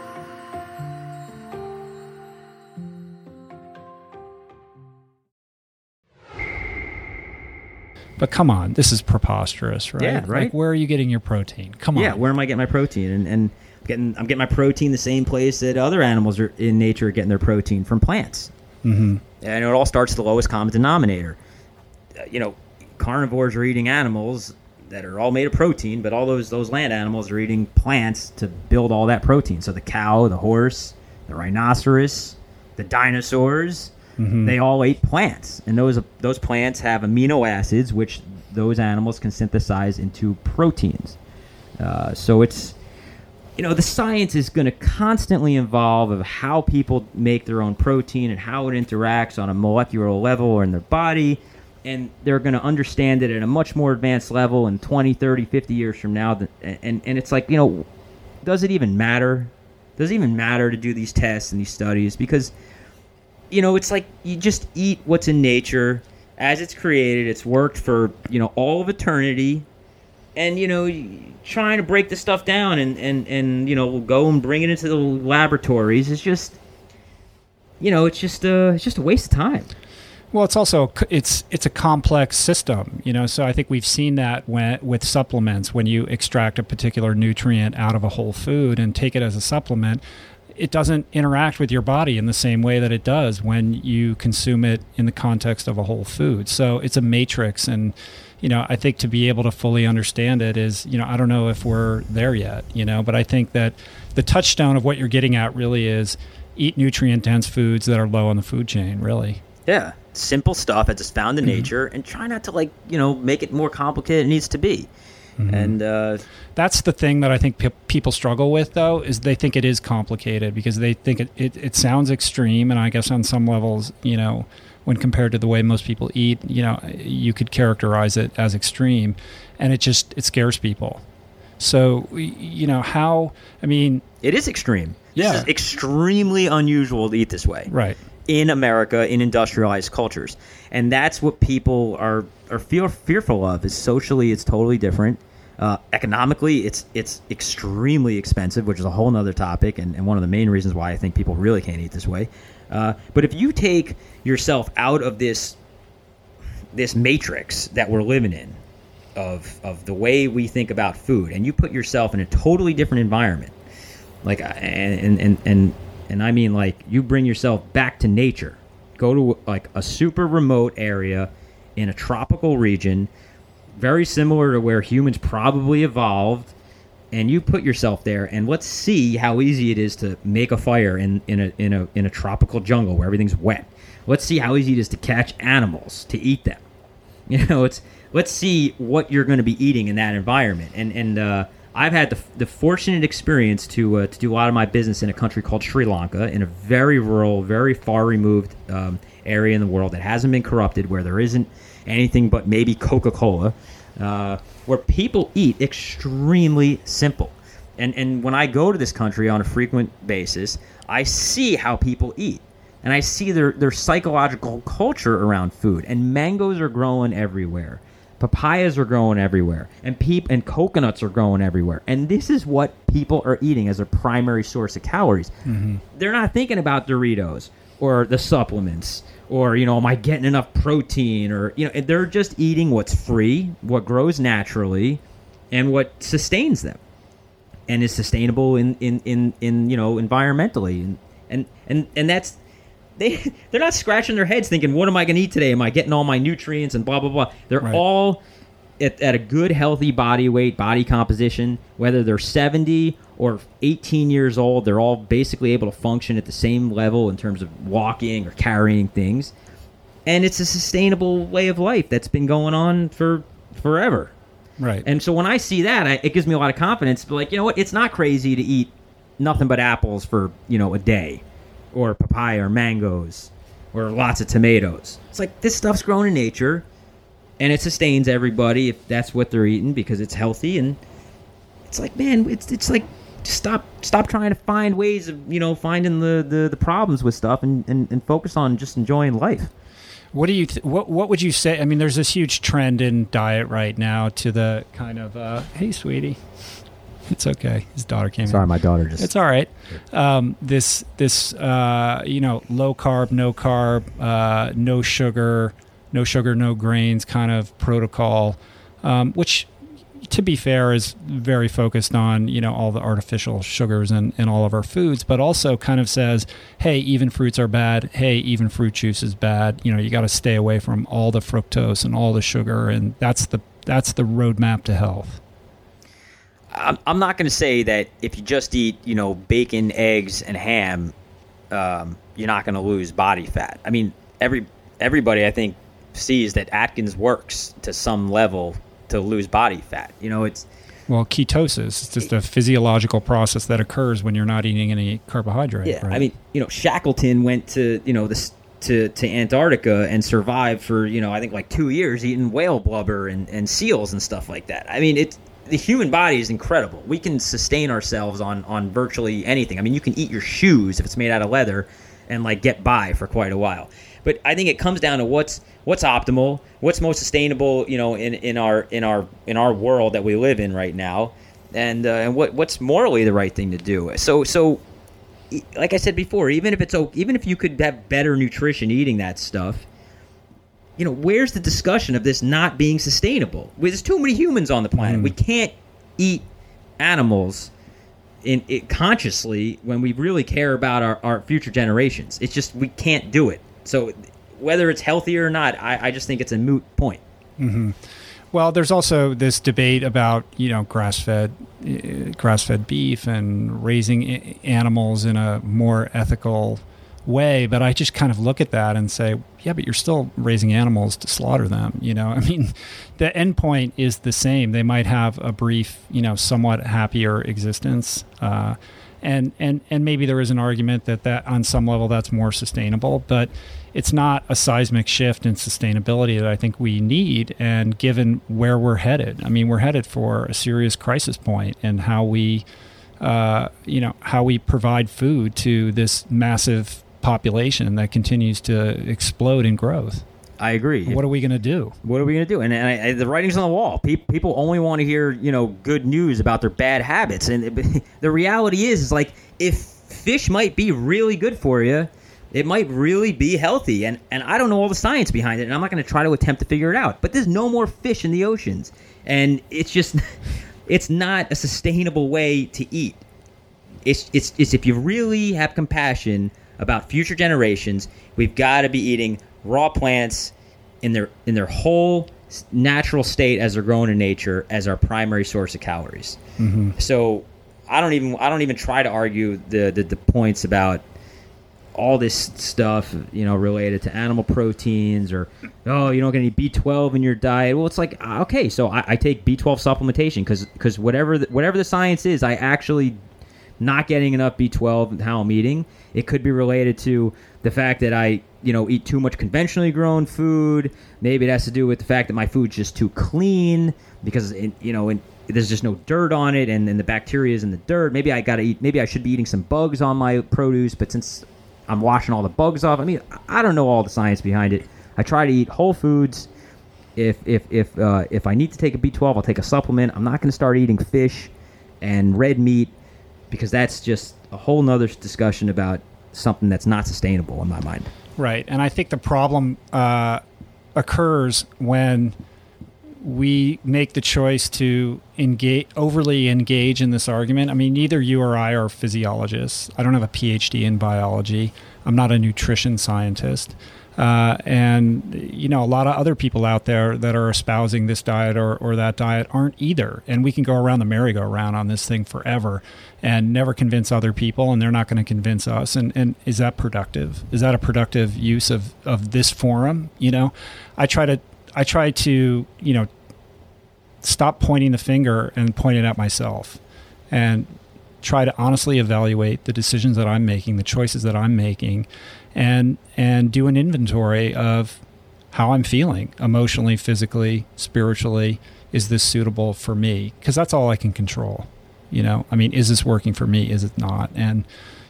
But come on, this is preposterous, right? Yeah, right. Like, where are you getting your protein? Come on. Yeah, where am I getting my protein? I'm getting my protein the same place that other animals are in nature are getting their protein, from plants. Mm-hmm. And it all starts at the lowest common denominator. Carnivores are eating animals that are all made of protein, but all those land animals are eating plants to build all that protein. So the cow, the horse, the rhinoceros, the dinosaurs, mm-hmm. they all ate plants. And those plants have amino acids, which those animals can synthesize into proteins. So it's... the science is going to constantly evolve of how people make their own protein and how it interacts on a molecular level or in their body. And they're going to understand it at a much more advanced level in 20, 30, 50 years from now. And it's like, does it even matter? Does it even matter to do these tests and these studies? Because, it's like you just eat what's in nature as it's created. It's worked for, all of eternity. And, trying to break this stuff down and go and bring it into the laboratories is just, it's just a waste of time. Well, it's also, it's a complex system, so I think we've seen that with supplements. When you extract a particular nutrient out of a whole food and take it as a supplement, it doesn't interact with your body in the same way that it does when you consume it in the context of a whole food. So it's a matrix, and I think to be able to fully understand it is, I don't know if we're there yet, but I think that the touchstone of what you're getting at really is eat nutrient-dense foods that are low on the food chain, really. Yeah. Simple stuff that's just found in mm-hmm. nature, and try not to, make it more complicated than it needs to be. Mm-hmm. And that's the thing that I think people struggle with, though, is they think it is complicated because they think it sounds extreme, and I guess on some levels, when compared to the way most people eat, you could characterize it as extreme, and it scares people. So, it is extreme. Yeah. This is extremely unusual to eat this way. Right. In America, in industrialized cultures. And that's what people are fearful of, is socially it's totally different. Economically, it's extremely expensive, which is a whole nother topic, and one of the main reasons why I think people really can't eat this way. But if you take yourself out of this matrix that we're living in of the way we think about food, and you put yourself in a totally different environment, like and I mean, like, you bring yourself back to nature, go to like a super remote area in a tropical region, very similar to where humans probably evolved, and you put yourself there, and let's see how easy it is to make a fire in a tropical jungle where everything's wet. Let's see how easy it is to catch animals, to eat them. You know, it's let's see what you're going to be eating in that environment. And I've had the fortunate experience to do a lot of my business in a country called Sri Lanka, in a very rural, very far removed area in the world that hasn't been corrupted, where there isn't anything but maybe Coca-Cola, where people eat extremely simple. And when I go to this country on a frequent basis, I see how people eat. And I see their psychological culture around food. And mangoes are growing everywhere. Papayas are growing everywhere. And coconuts are growing everywhere. And this is what people are eating as a primary source of calories. Mm-hmm. They're not thinking about Doritos or the supplements or, you know, am I getting enough protein? Or, you know, they're just eating what's free, what grows naturally, and what sustains them and is sustainable in you know, environmentally. And that's... They're not scratching their heads thinking, what am I going to eat today? Am I getting all my nutrients and blah, blah, blah? They're right. all at a good, healthy body weight, body composition. Whether they're 70 or 18 years old, they're all basically able to function at the same level in terms of walking or carrying things. And it's a sustainable way of life that's been going on for forever. Right. And so when I see that, it gives me a lot of confidence. But like, you know what? It's not crazy to eat nothing but apples for, you know, a day. Or papaya or mangoes or lots of tomatoes. It's like this stuff's grown in nature and it sustains everybody if that's what they're eating because it's healthy. And it's like, man, it's like stop trying to find ways of, you know, finding the problems with stuff and focus on just enjoying life. What do you what would you say? I mean, there's this huge trend in diet right now to the kind of hey sweetie. It's okay. His daughter came in. Sorry, my daughter just... It's all right. This you know, low carb, no carb, no sugar, no grains kind of protocol, which, to be fair, is very focused on, you know, all the artificial sugars in all of our foods, but also kind of says, hey, even fruits are bad. Hey, even fruit juice is bad. You know, you got to stay away from all the fructose and all the sugar, and that's the roadmap to health. I'm not going to say that if you just eat, you know, bacon, eggs, and ham, you're not going to lose body fat. I mean, everybody, I think, sees that Atkins works to some level to lose body fat. You know, it's... Well, ketosis is just a physiological process that occurs when you're not eating any carbohydrate. Yeah, right? I mean, you know, Shackleton went to, you know, to Antarctica and survived for, you know, I think like 2 years eating whale blubber and seals and stuff like that. I mean, it's... The human body is incredible. We can sustain ourselves on virtually anything. I mean, you can eat your shoes if it's made out of leather and like get by for quite a while. But I think it comes down to what's optimal, what's most sustainable, you know, in our world that we live in right now, and what's morally the right thing to do. So like I said before, even if you could have better nutrition eating that stuff, you know, where's the discussion of this not being sustainable? There's too many humans on the planet. We can't eat animals in it consciously when we really care about our future generations. It's just we can't do it. So whether it's healthy or not, I just think it's a moot point. Mm-hmm. Well, there's also this debate about, you know, grass-fed beef and raising animals in a more ethical way, but I just kind of look at that and say, yeah, but you're still raising animals to slaughter them. You know, I mean, the end point is the same. They might have a brief, you know, somewhat happier existence. And maybe there is an argument that on some level that's more sustainable, but it's not a seismic shift in sustainability that I think we need. And given where we're headed, I mean, we're headed for a serious crisis point in how we, you know, how we provide food to this massive population that continues to explode in growth. I agree. What are we going to do? And the writing's on the wall. People only want to hear, you know, good news about their bad habits. And the reality is like, if fish might be really good for you, it might really be healthy. And I don't know all the science behind it, and I'm not going to try to attempt to figure it out. But there's no more fish in the oceans. And it's just... It's not a sustainable way to eat. It's if you really have compassion about future generations. We've got to be eating raw plants in their whole natural state as they're grown in nature as our primary source of calories. Mm-hmm. So I don't even try to argue the points about all this stuff, you know, related to animal proteins or, oh, you don't get any B12 in your diet. Well, it's like, okay, so I take B12 supplementation because whatever the science is, I actually not getting enough B12 in how I'm eating. It could be related to the fact that I, you know, eat too much conventionally grown food. Maybe it has to do with the fact that my food's just too clean because, there's just no dirt on it and the bacteria is in the dirt. Maybe I should be eating some bugs on my produce, but since I'm washing all the bugs off. I mean, I don't know all the science behind it. I try to eat whole foods. If I need to take a B12, I'll take a supplement. I'm not going to start eating fish and red meat because that's just a whole nother discussion about something that's not sustainable in my mind. Right. And I think the problem occurs when we make the choice to overly engage in this argument. I mean, neither you or I are physiologists. I don't have a PhD in biology. I'm not a nutrition scientist. And, you know, a lot of other people out there that are espousing this diet or that diet aren't either. And we can go around the merry-go-round on this thing forever and never convince other people, and they're not going to convince us. And is that productive? Is that a productive use of this forum? You know, I try to, you know, stop pointing the finger and point it at myself and try to honestly evaluate the decisions that I'm making, the choices that I'm making, and do an inventory of how I'm feeling emotionally, physically, spiritually. Is this suitable for me? Because that's all I can control. You know, I mean, is this working for me? Is it not? And,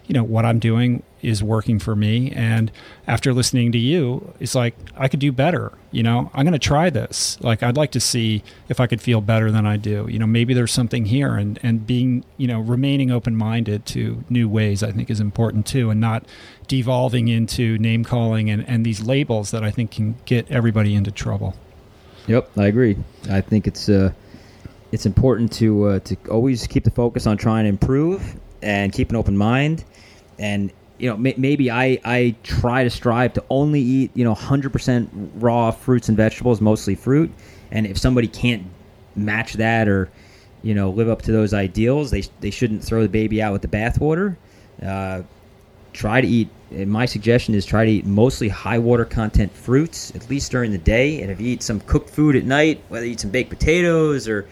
you know, what I'm doing is working for me. And after listening to you, it's like, I could do better. You know, I'm going to try this. Like, I'd like to see if I could feel better than I do. You know, maybe there's something here, and being, you know, remaining open-minded to new ways, I think, is important too, and not devolving into name calling and these labels that I think can get everybody into trouble. Yep. I agree. I think it's important to always keep the focus on trying to improve and keep an open mind. And, you know, maybe I try to strive to only eat, you know, 100% raw fruits and vegetables, mostly fruit. And if somebody can't match that or, you know, live up to those ideals, they shouldn't throw the baby out with the bathwater. Try to eat. And my suggestion is try to eat mostly high water content fruits, at least during the day. And if you eat some cooked food at night, whether you eat some baked potatoes or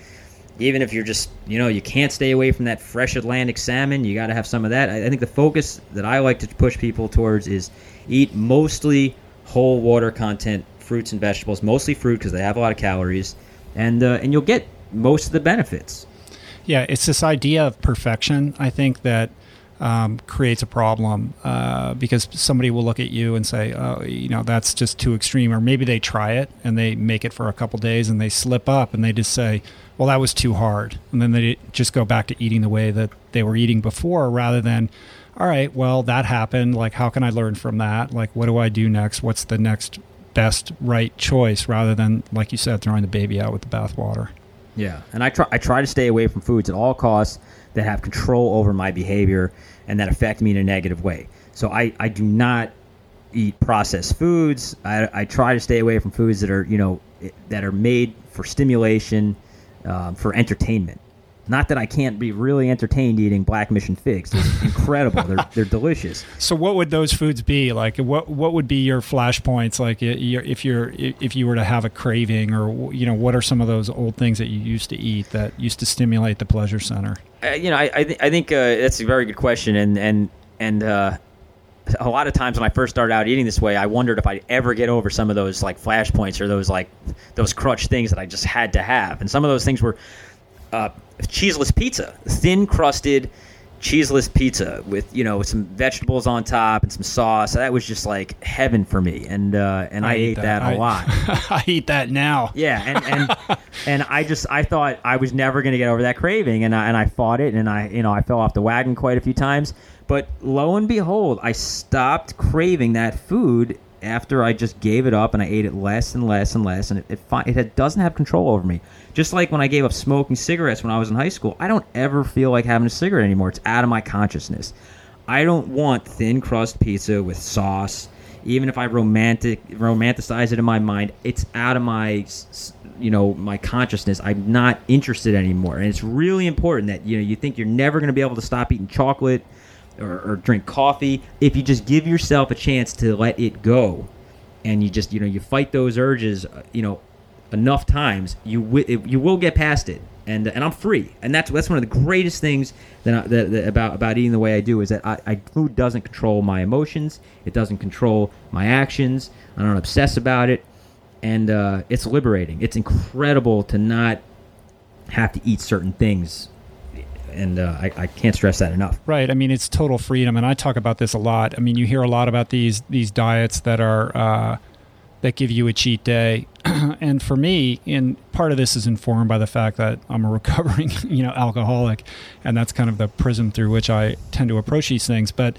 even if you're just, you know, you can't stay away from that fresh Atlantic salmon, you got to have some of that. I think the focus that I like to push people towards is eat mostly whole water content, fruits and vegetables, mostly fruit because they have a lot of calories, and you'll get most of the benefits. Yeah, it's this idea of perfection, I think, that creates a problem because somebody will look at you and say, oh, you know, that's just too extreme. Or maybe they try it and they make it for a couple days and they slip up and they just say, well, that was too hard. And then they just go back to eating the way that they were eating before rather than, all right, well, that happened. Like, how can I learn from that? Like, what do I do next? What's the next best right choice rather than, like you said, throwing the baby out with the bathwater. Yeah. And I try to stay away from foods at all costs that have control over my behavior and that affect me in a negative way. So I do not eat processed foods. I try to stay away from foods that are, you know, that are made for stimulation, for entertainment. Not that I can't be really entertained eating black mission figs. They're incredible. They're delicious. So what would those foods be like? What would be your flashpoints? Like if you were to have a craving, or, you know, what are some of those old things that you used to eat that used to stimulate the pleasure center? I think that's a very good question. And a lot of times when I first started out eating this way, I wondered if I'd ever get over some of those like flashpoints or those like those crutch things that I just had to have. And some of those things were cheeseless pizza, thin crusted cheeseless pizza with, you know, some vegetables on top and some sauce. That was just like heaven for me, and I ate that a lot. I eat that now. Yeah, and and I thought I was never going to get over that craving, and I fought it, and I fell off the wagon quite a few times. But lo and behold, I stopped craving that food after I just gave it up, and I ate it less and less and less, and it doesn't have control over me. Just like when I gave up smoking cigarettes when I was in high school, I don't ever feel like having a cigarette anymore. It's out of my consciousness. I don't want thin crust pizza with sauce. Even if I romanticize it in my mind, it's out of my, you know, my consciousness. I'm not interested anymore. And it's really important that, you know, you think you're never going to be able to stop eating chocolate or drink coffee. If you just give yourself a chance to let it go and you just, you know, you fight those urges, you know, enough times, you will get past it. And I'm free. And that's one of the greatest things about eating the way I do, is that food doesn't control my emotions. It doesn't control my actions. I don't obsess about it. And it's liberating. It's incredible to not have to eat certain things. And I can't stress that enough. Right. I mean, it's total freedom. And I talk about this a lot. I mean, you hear a lot about these diets that are that give you a cheat day. And for me, and part of this is informed by the fact that I'm a recovering, you know, alcoholic, and that's kind of the prism through which I tend to approach these things. But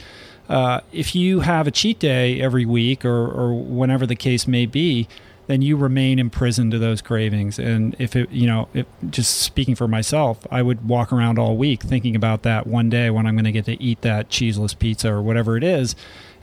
if you have a cheat day every week or whenever the case may be, then you remain imprisoned to those cravings. And if it, you know, just speaking for myself, I would walk around all week thinking about that one day when I'm going to get to eat that cheeseless pizza or whatever it is.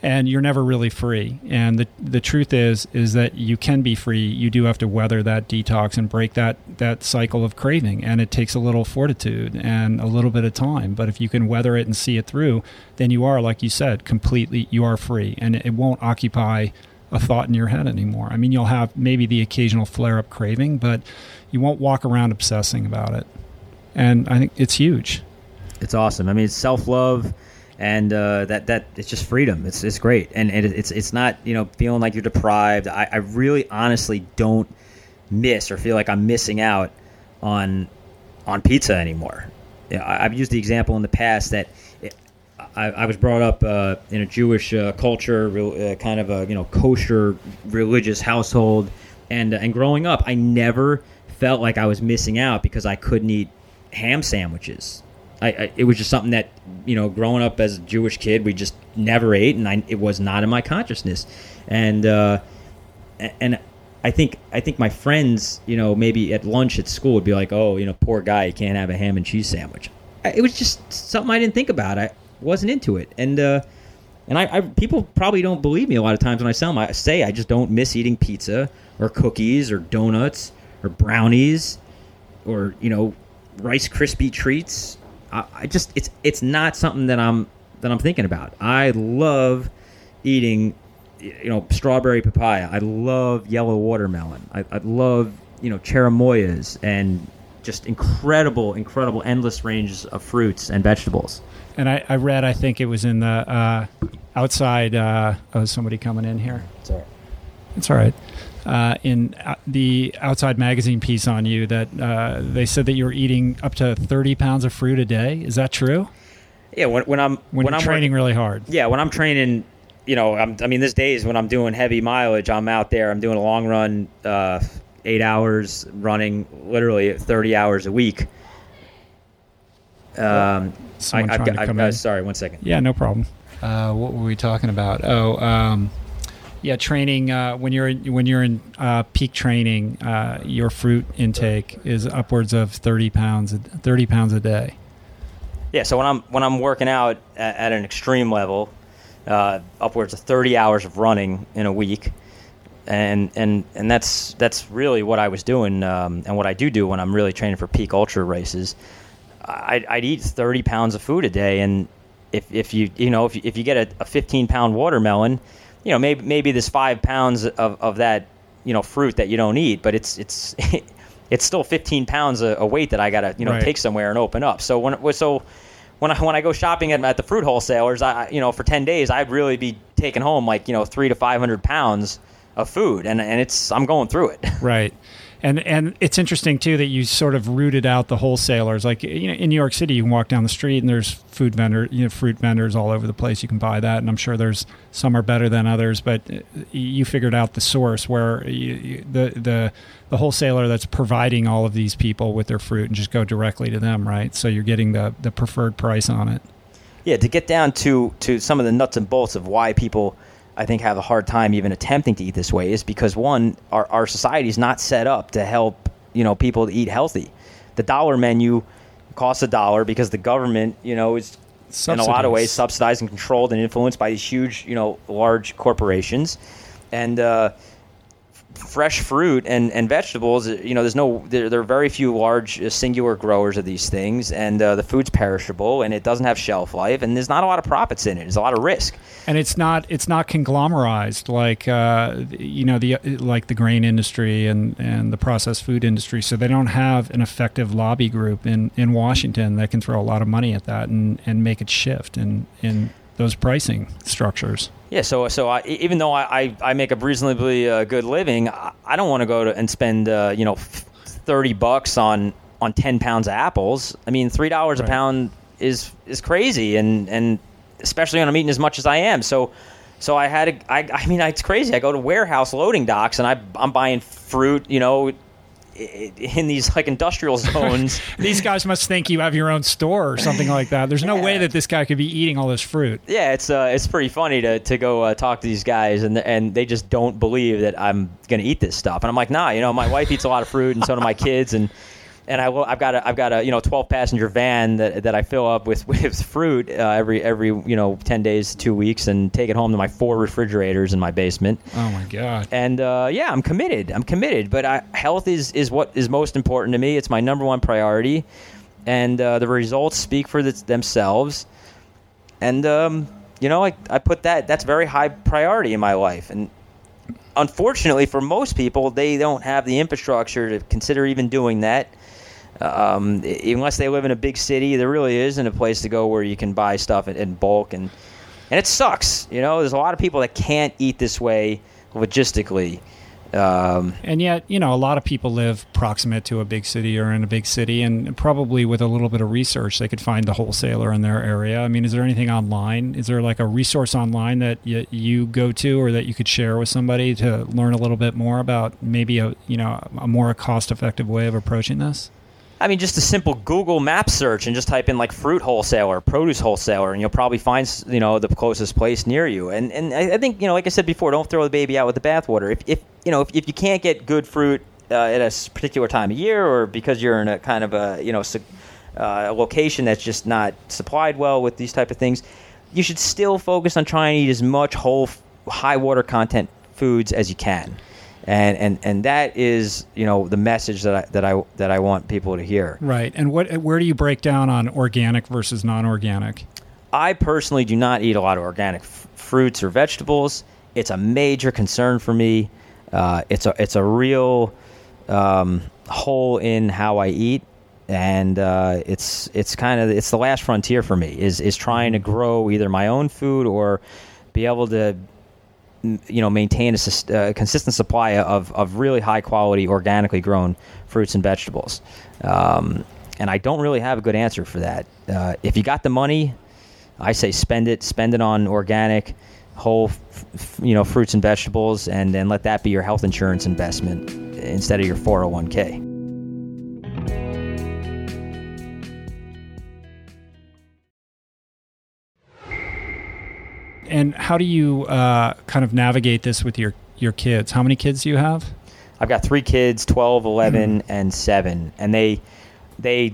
And you're never really free. And the truth is that you can be free. You do have to weather that detox and break that cycle of craving. And it takes a little fortitude and a little bit of time. But if you can weather it and see it through, then you are, like you said, completely, you are free. And it won't occupy a thought in your head anymore. I mean, you'll have maybe the occasional flare-up craving, but you won't walk around obsessing about it. And I think it's huge. It's awesome. I mean, it's self-love. And that it's just freedom. It's great, and it's not, you know, feeling like you're deprived. I really honestly don't miss or feel like I'm missing out on pizza anymore. You know, I've used the example in the past that I was brought up in a Jewish culture, kind of a, you know, kosher religious household, and growing up, I never felt like I was missing out because I couldn't eat ham sandwiches. It was just something that, you know, growing up as a Jewish kid, we just never ate, and it was not in my consciousness. And I think my friends, you know, maybe at lunch at school would be like, oh, you know, poor guy, he can't have a ham and cheese sandwich. It was just something I didn't think about. I wasn't into it. And people probably don't believe me a lot of times when I tell them. I say I just don't miss eating pizza or cookies or donuts or brownies or, you know, Rice Krispie treats. I just it's not something that I'm thinking about. I love eating, you know, strawberry papaya. I love yellow watermelon. I love, you know, cherimoyas and just incredible endless ranges of fruits and vegetables. And I read, I think it was in the outside. Oh, somebody coming in here. It's all right. It's all right. In the Outside magazine piece on you that they said that you were eating up to 30 pounds of fruit a day. Is that true? Yeah, when I'm training really hard. Yeah, when I'm training, you know, there's days when I'm doing heavy mileage, I'm out there, I'm doing a long run, 8 hours running, literally 30 hours a week. Sorry, 1 second. Yeah, no problem. What were we talking about? Yeah, training. When you're in peak training, your fruit intake is upwards of 30 pounds a day. Yeah, so when I'm working out at an extreme level, upwards of 30 hours of running in a week, and that's really what I was doing, and what I do when I'm really training for peak ultra races. I'd eat 30 pounds of food a day, and if you get a 15-pound watermelon. You know, maybe there's 5 pounds of that, you know, fruit that you don't eat, but it's still 15 pounds a weight that I gotta, you know, right, take somewhere and open up. So when I go shopping at the fruit wholesalers, I, you know, for 10 days I'd really be taking home like, you know, 300 to 500 pounds of food, and I'm going through it. Right. And it's interesting, too, that you sort of rooted out the wholesalers. Like, you know, in New York City, you can walk down the street and there's fruit vendors all over the place. You can buy that. And I'm sure there's some are better than others. But you figured out the source where the wholesaler that's providing all of these people with their fruit, and just go directly to them, right? So you're getting the preferred price on it. Yeah, to get down to some of the nuts and bolts of why people, I think, have a hard time even attempting to eat this way is because, one, our society is not set up to help, you know, people to eat healthy. The dollar menu costs $1 because the government, you know, is in a lot of ways subsidized and controlled and influenced by these huge, large corporations. And fresh fruit and vegetables, there are very few large singular growers of these things, and the food's perishable, and it doesn't have shelf life, and there's not a lot of profits in it. There's a lot of risk, and it's not conglomerized like the grain industry and the processed food industry. So they don't have an effective lobby group in Washington that can throw a lot of money at that and make it shift in those pricing structures. Yeah, so I, even though I make a reasonably good living, I don't want to go and spend $30 on 10 pounds of apples. I mean, $3 right. a pound is crazy, and especially when I'm eating as much as I am. So I had it's crazy. I go to warehouse loading docks and I'm buying fruit, in these industrial zones. These guys must think you have your own store or something like that. There's no way that this guy could be eating all this fruit. Yeah, it's pretty funny to go talk to these guys and they just don't believe that I'm going to eat this stuff. And I'm like, nah, my wife eats a lot of fruit and so do my kids, and I've got a 12 passenger van that I fill up with fruit every 10 days, 2 weeks, and take it home to my 4 refrigerators in my basement. Oh my God! And I'm committed. But health is what is most important to me. It's my number one priority, and the results speak for themselves. And I put that's very high priority in my life. And unfortunately, for most people, they don't have the infrastructure to consider even doing that. Unless they live in a big city, there really isn't a place to go where you can buy stuff in bulk, and it sucks. There's a lot of people that can't eat this way logistically. And yet, a lot of people live proximate to a big city or in a big city, and probably with a little bit of research, they could find the wholesaler in their area. I mean, is there anything online? Is there like a resource online that you go to or that you could share with somebody to learn a little bit more about maybe a more cost-effective way of approaching this? I mean, just a simple Google map search and just type in fruit wholesaler, produce wholesaler, and you'll probably find, the closest place near you. And I think, like I said before, don't throw the baby out with the bathwater. If you can't get good fruit at a particular time of year, or because you're in a kind of a location that's just not supplied well with these type of things, you should still focus on trying to eat as much whole, high water content foods as you can. And that is, the message that I want people to hear. Right. And where do you break down on organic versus non-organic? I personally do not eat a lot of organic fruits or vegetables. It's a major concern for me. It's a real hole in how I eat, and it's the last frontier for me is trying to grow either my own food or be able to maintain a consistent supply of really high quality organically grown fruits and vegetables, and I don't really have a good answer for that. If you got the money, I say spend it on organic whole fruits and vegetables, and then let that be your health insurance investment instead of your 401k. And how do you kind of navigate this with your kids? How many kids do you have? I've got 3 kids, 12, 11, and 7. And they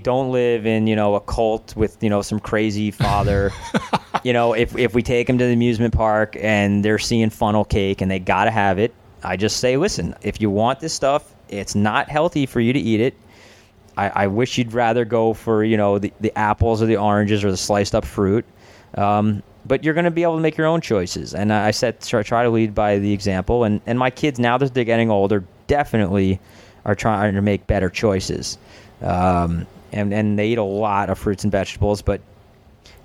don't live in, a cult with, some crazy father. If we take them to the amusement park and they're seeing funnel cake and they got to have it, I just say, listen, if you want this stuff, it's not healthy for you to eat it. I wish you'd rather go for, the apples or the oranges or the sliced up fruit. But you're going to be able to make your own choices. And I said, try to lead by the example. And my kids, now that they're getting older, definitely are trying to make better choices. And they eat a lot of fruits and vegetables, but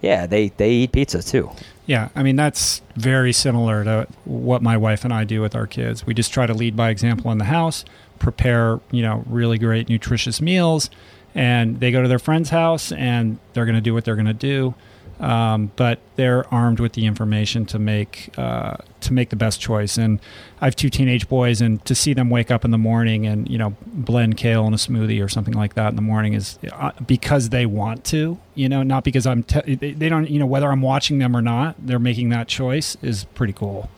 yeah, they eat pizza too. Yeah. I mean, that's very similar to what my wife and I do with our kids. We just try to lead by example in the house, prepare, really great nutritious meals, and they go to their friend's house and they're going to do what they're going to do. But they're armed with the information to make the best choice. And I have 2 teenage boys, and to see them wake up in the morning and, blend kale in a smoothie or something like that in the morning is because they want to, not because they don't, whether I'm watching them or not, they're making that choice is pretty cool.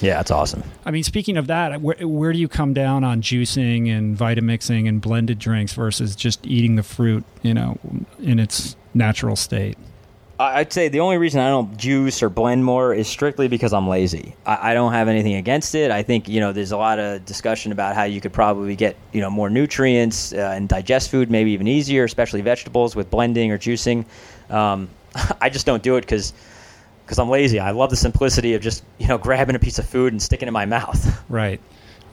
Yeah, that's awesome. I mean, speaking of that, where do you come down on juicing and Vitamixing and blended drinks versus just eating the fruit, in its natural state? I'd say the only reason I don't juice or blend more is strictly because I'm lazy. I don't have anything against it. I think, you know, there's a lot of discussion about how you could probably get, you know, more nutrients and digest food maybe even easier, especially vegetables, with blending or juicing. I just don't do it because I'm lazy. I love the simplicity of just, you know, grabbing a piece of food and sticking it in my mouth. Right.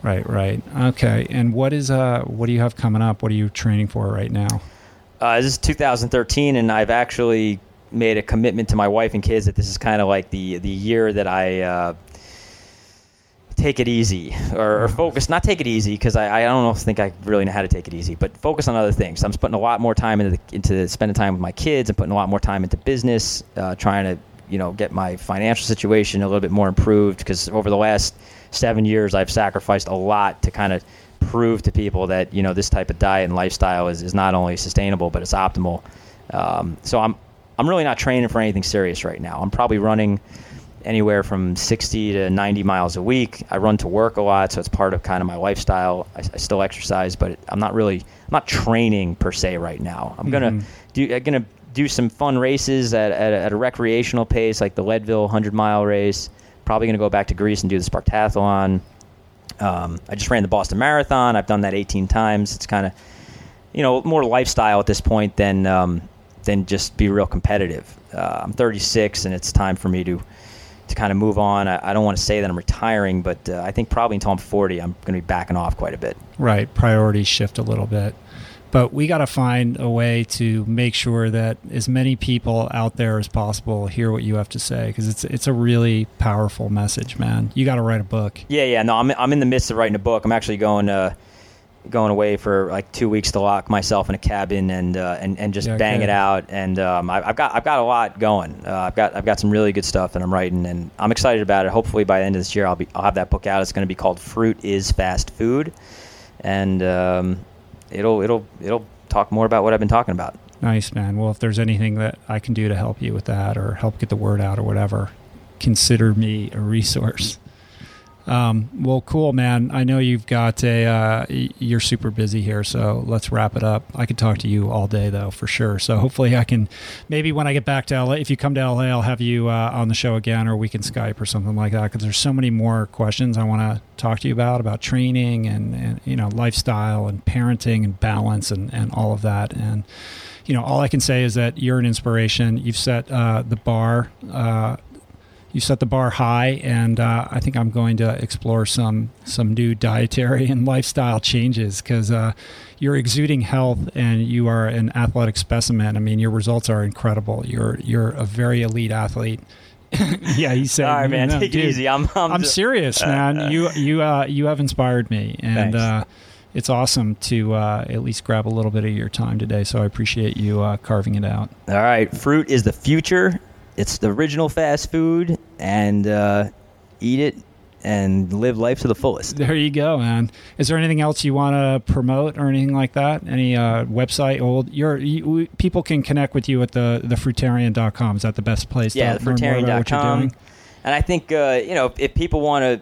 Right, right. Okay. And what do you have coming up? What are you training for right now? This is 2013, and I've actually made a commitment to my wife and kids that this is kind of like the year that I take it easy or focus. Not take it easy, because I don't think I really know how to take it easy, but focus on other things. I'm putting a lot more time into spending time with my kids, and putting a lot more time into business, trying to, you know, get my financial situation a little bit more improved, because over the last 7 years I've sacrificed a lot to kind of prove to people that, you know, this type of diet and lifestyle is not only sustainable, but it's optimal. So I'm really not training for anything serious right now. I'm probably running anywhere from 60 to 90 miles a week. I run to work a lot, so it's part of kind of my lifestyle. I still exercise, but I'm not training per se right now. I'm gonna do some fun races at a recreational pace, like the Leadville 100-mile race. Probably gonna go back to Greece and do the Spartathlon. I just ran the Boston Marathon. I've done that 18 times. It's kind of, you know, more lifestyle at this point than just be real competitive. I'm 36, and it's time for me to kind of move on. I don't want to say that I'm retiring, but I think probably until I'm 40, I'm going to be backing off quite a bit. Right. Priorities shift a little bit. But we got to find a way to make sure that as many people out there as possible hear what you have to say, because it's a really powerful message, man. You got to write a book. Yeah. No, I'm in the midst of writing a book. I'm actually going away for like 2 weeks to lock myself in a cabin and just bang it out. And I've got a lot going. I've got some really good stuff that I'm writing, and I'm excited about it. Hopefully by the end of this year, I'll have that book out. It's going to be called Fruit Is Fast Food, and it'll talk more about what I've been talking about. Nice, man. Well, if there's anything that I can do to help you with that, or help get the word out or whatever, consider me a resource. Well, cool, man. I know you've got you're super busy here, so let's wrap it up. I could talk to you all day though, for sure. So hopefully I can, maybe when I get back to LA, if you come to LA, I'll have you on the show again, or we can Skype or something like that. 'Cause there's so many more questions I want to talk to you about training and, you know, lifestyle and parenting and balance and all of that. And, you know, all I can say is that you're an inspiration. You've set the bar high, and I think I'm going to explore some new dietary and lifestyle changes, because you're exuding health, and you are an athletic specimen. I mean, your results are incredible. You're a very elite athlete. Yeah, he said. All right, man, take it easy. I'm serious, man. You have inspired me, and it's awesome to at least grab a little bit of your time today. So I appreciate you carving it out. All right, fruit is the future. It's the original fast food, and eat it and live life to the fullest. There you go, man. Is there anything else you want to promote or anything like that? Any website? People can connect with you at the fruitarian.com. Is that the best place to learn more about what you're doing? And I think, you know, if people want to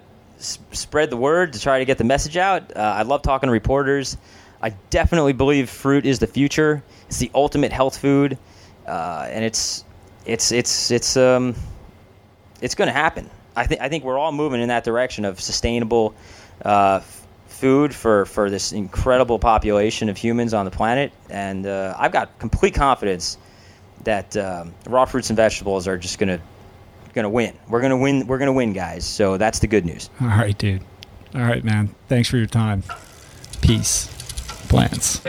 spread the word to try to get the message out, I love talking to reporters. I definitely believe fruit is the future. It's the ultimate health food, and it's going to happen. I think we're all moving in that direction of sustainable food for this incredible population of humans on the planet, and I've got complete confidence that raw fruits and vegetables are just going to win. We're going to win. We're going to win, guys. So that's the good news. All right, dude. All right, man. Thanks for your time. Peace. Plants.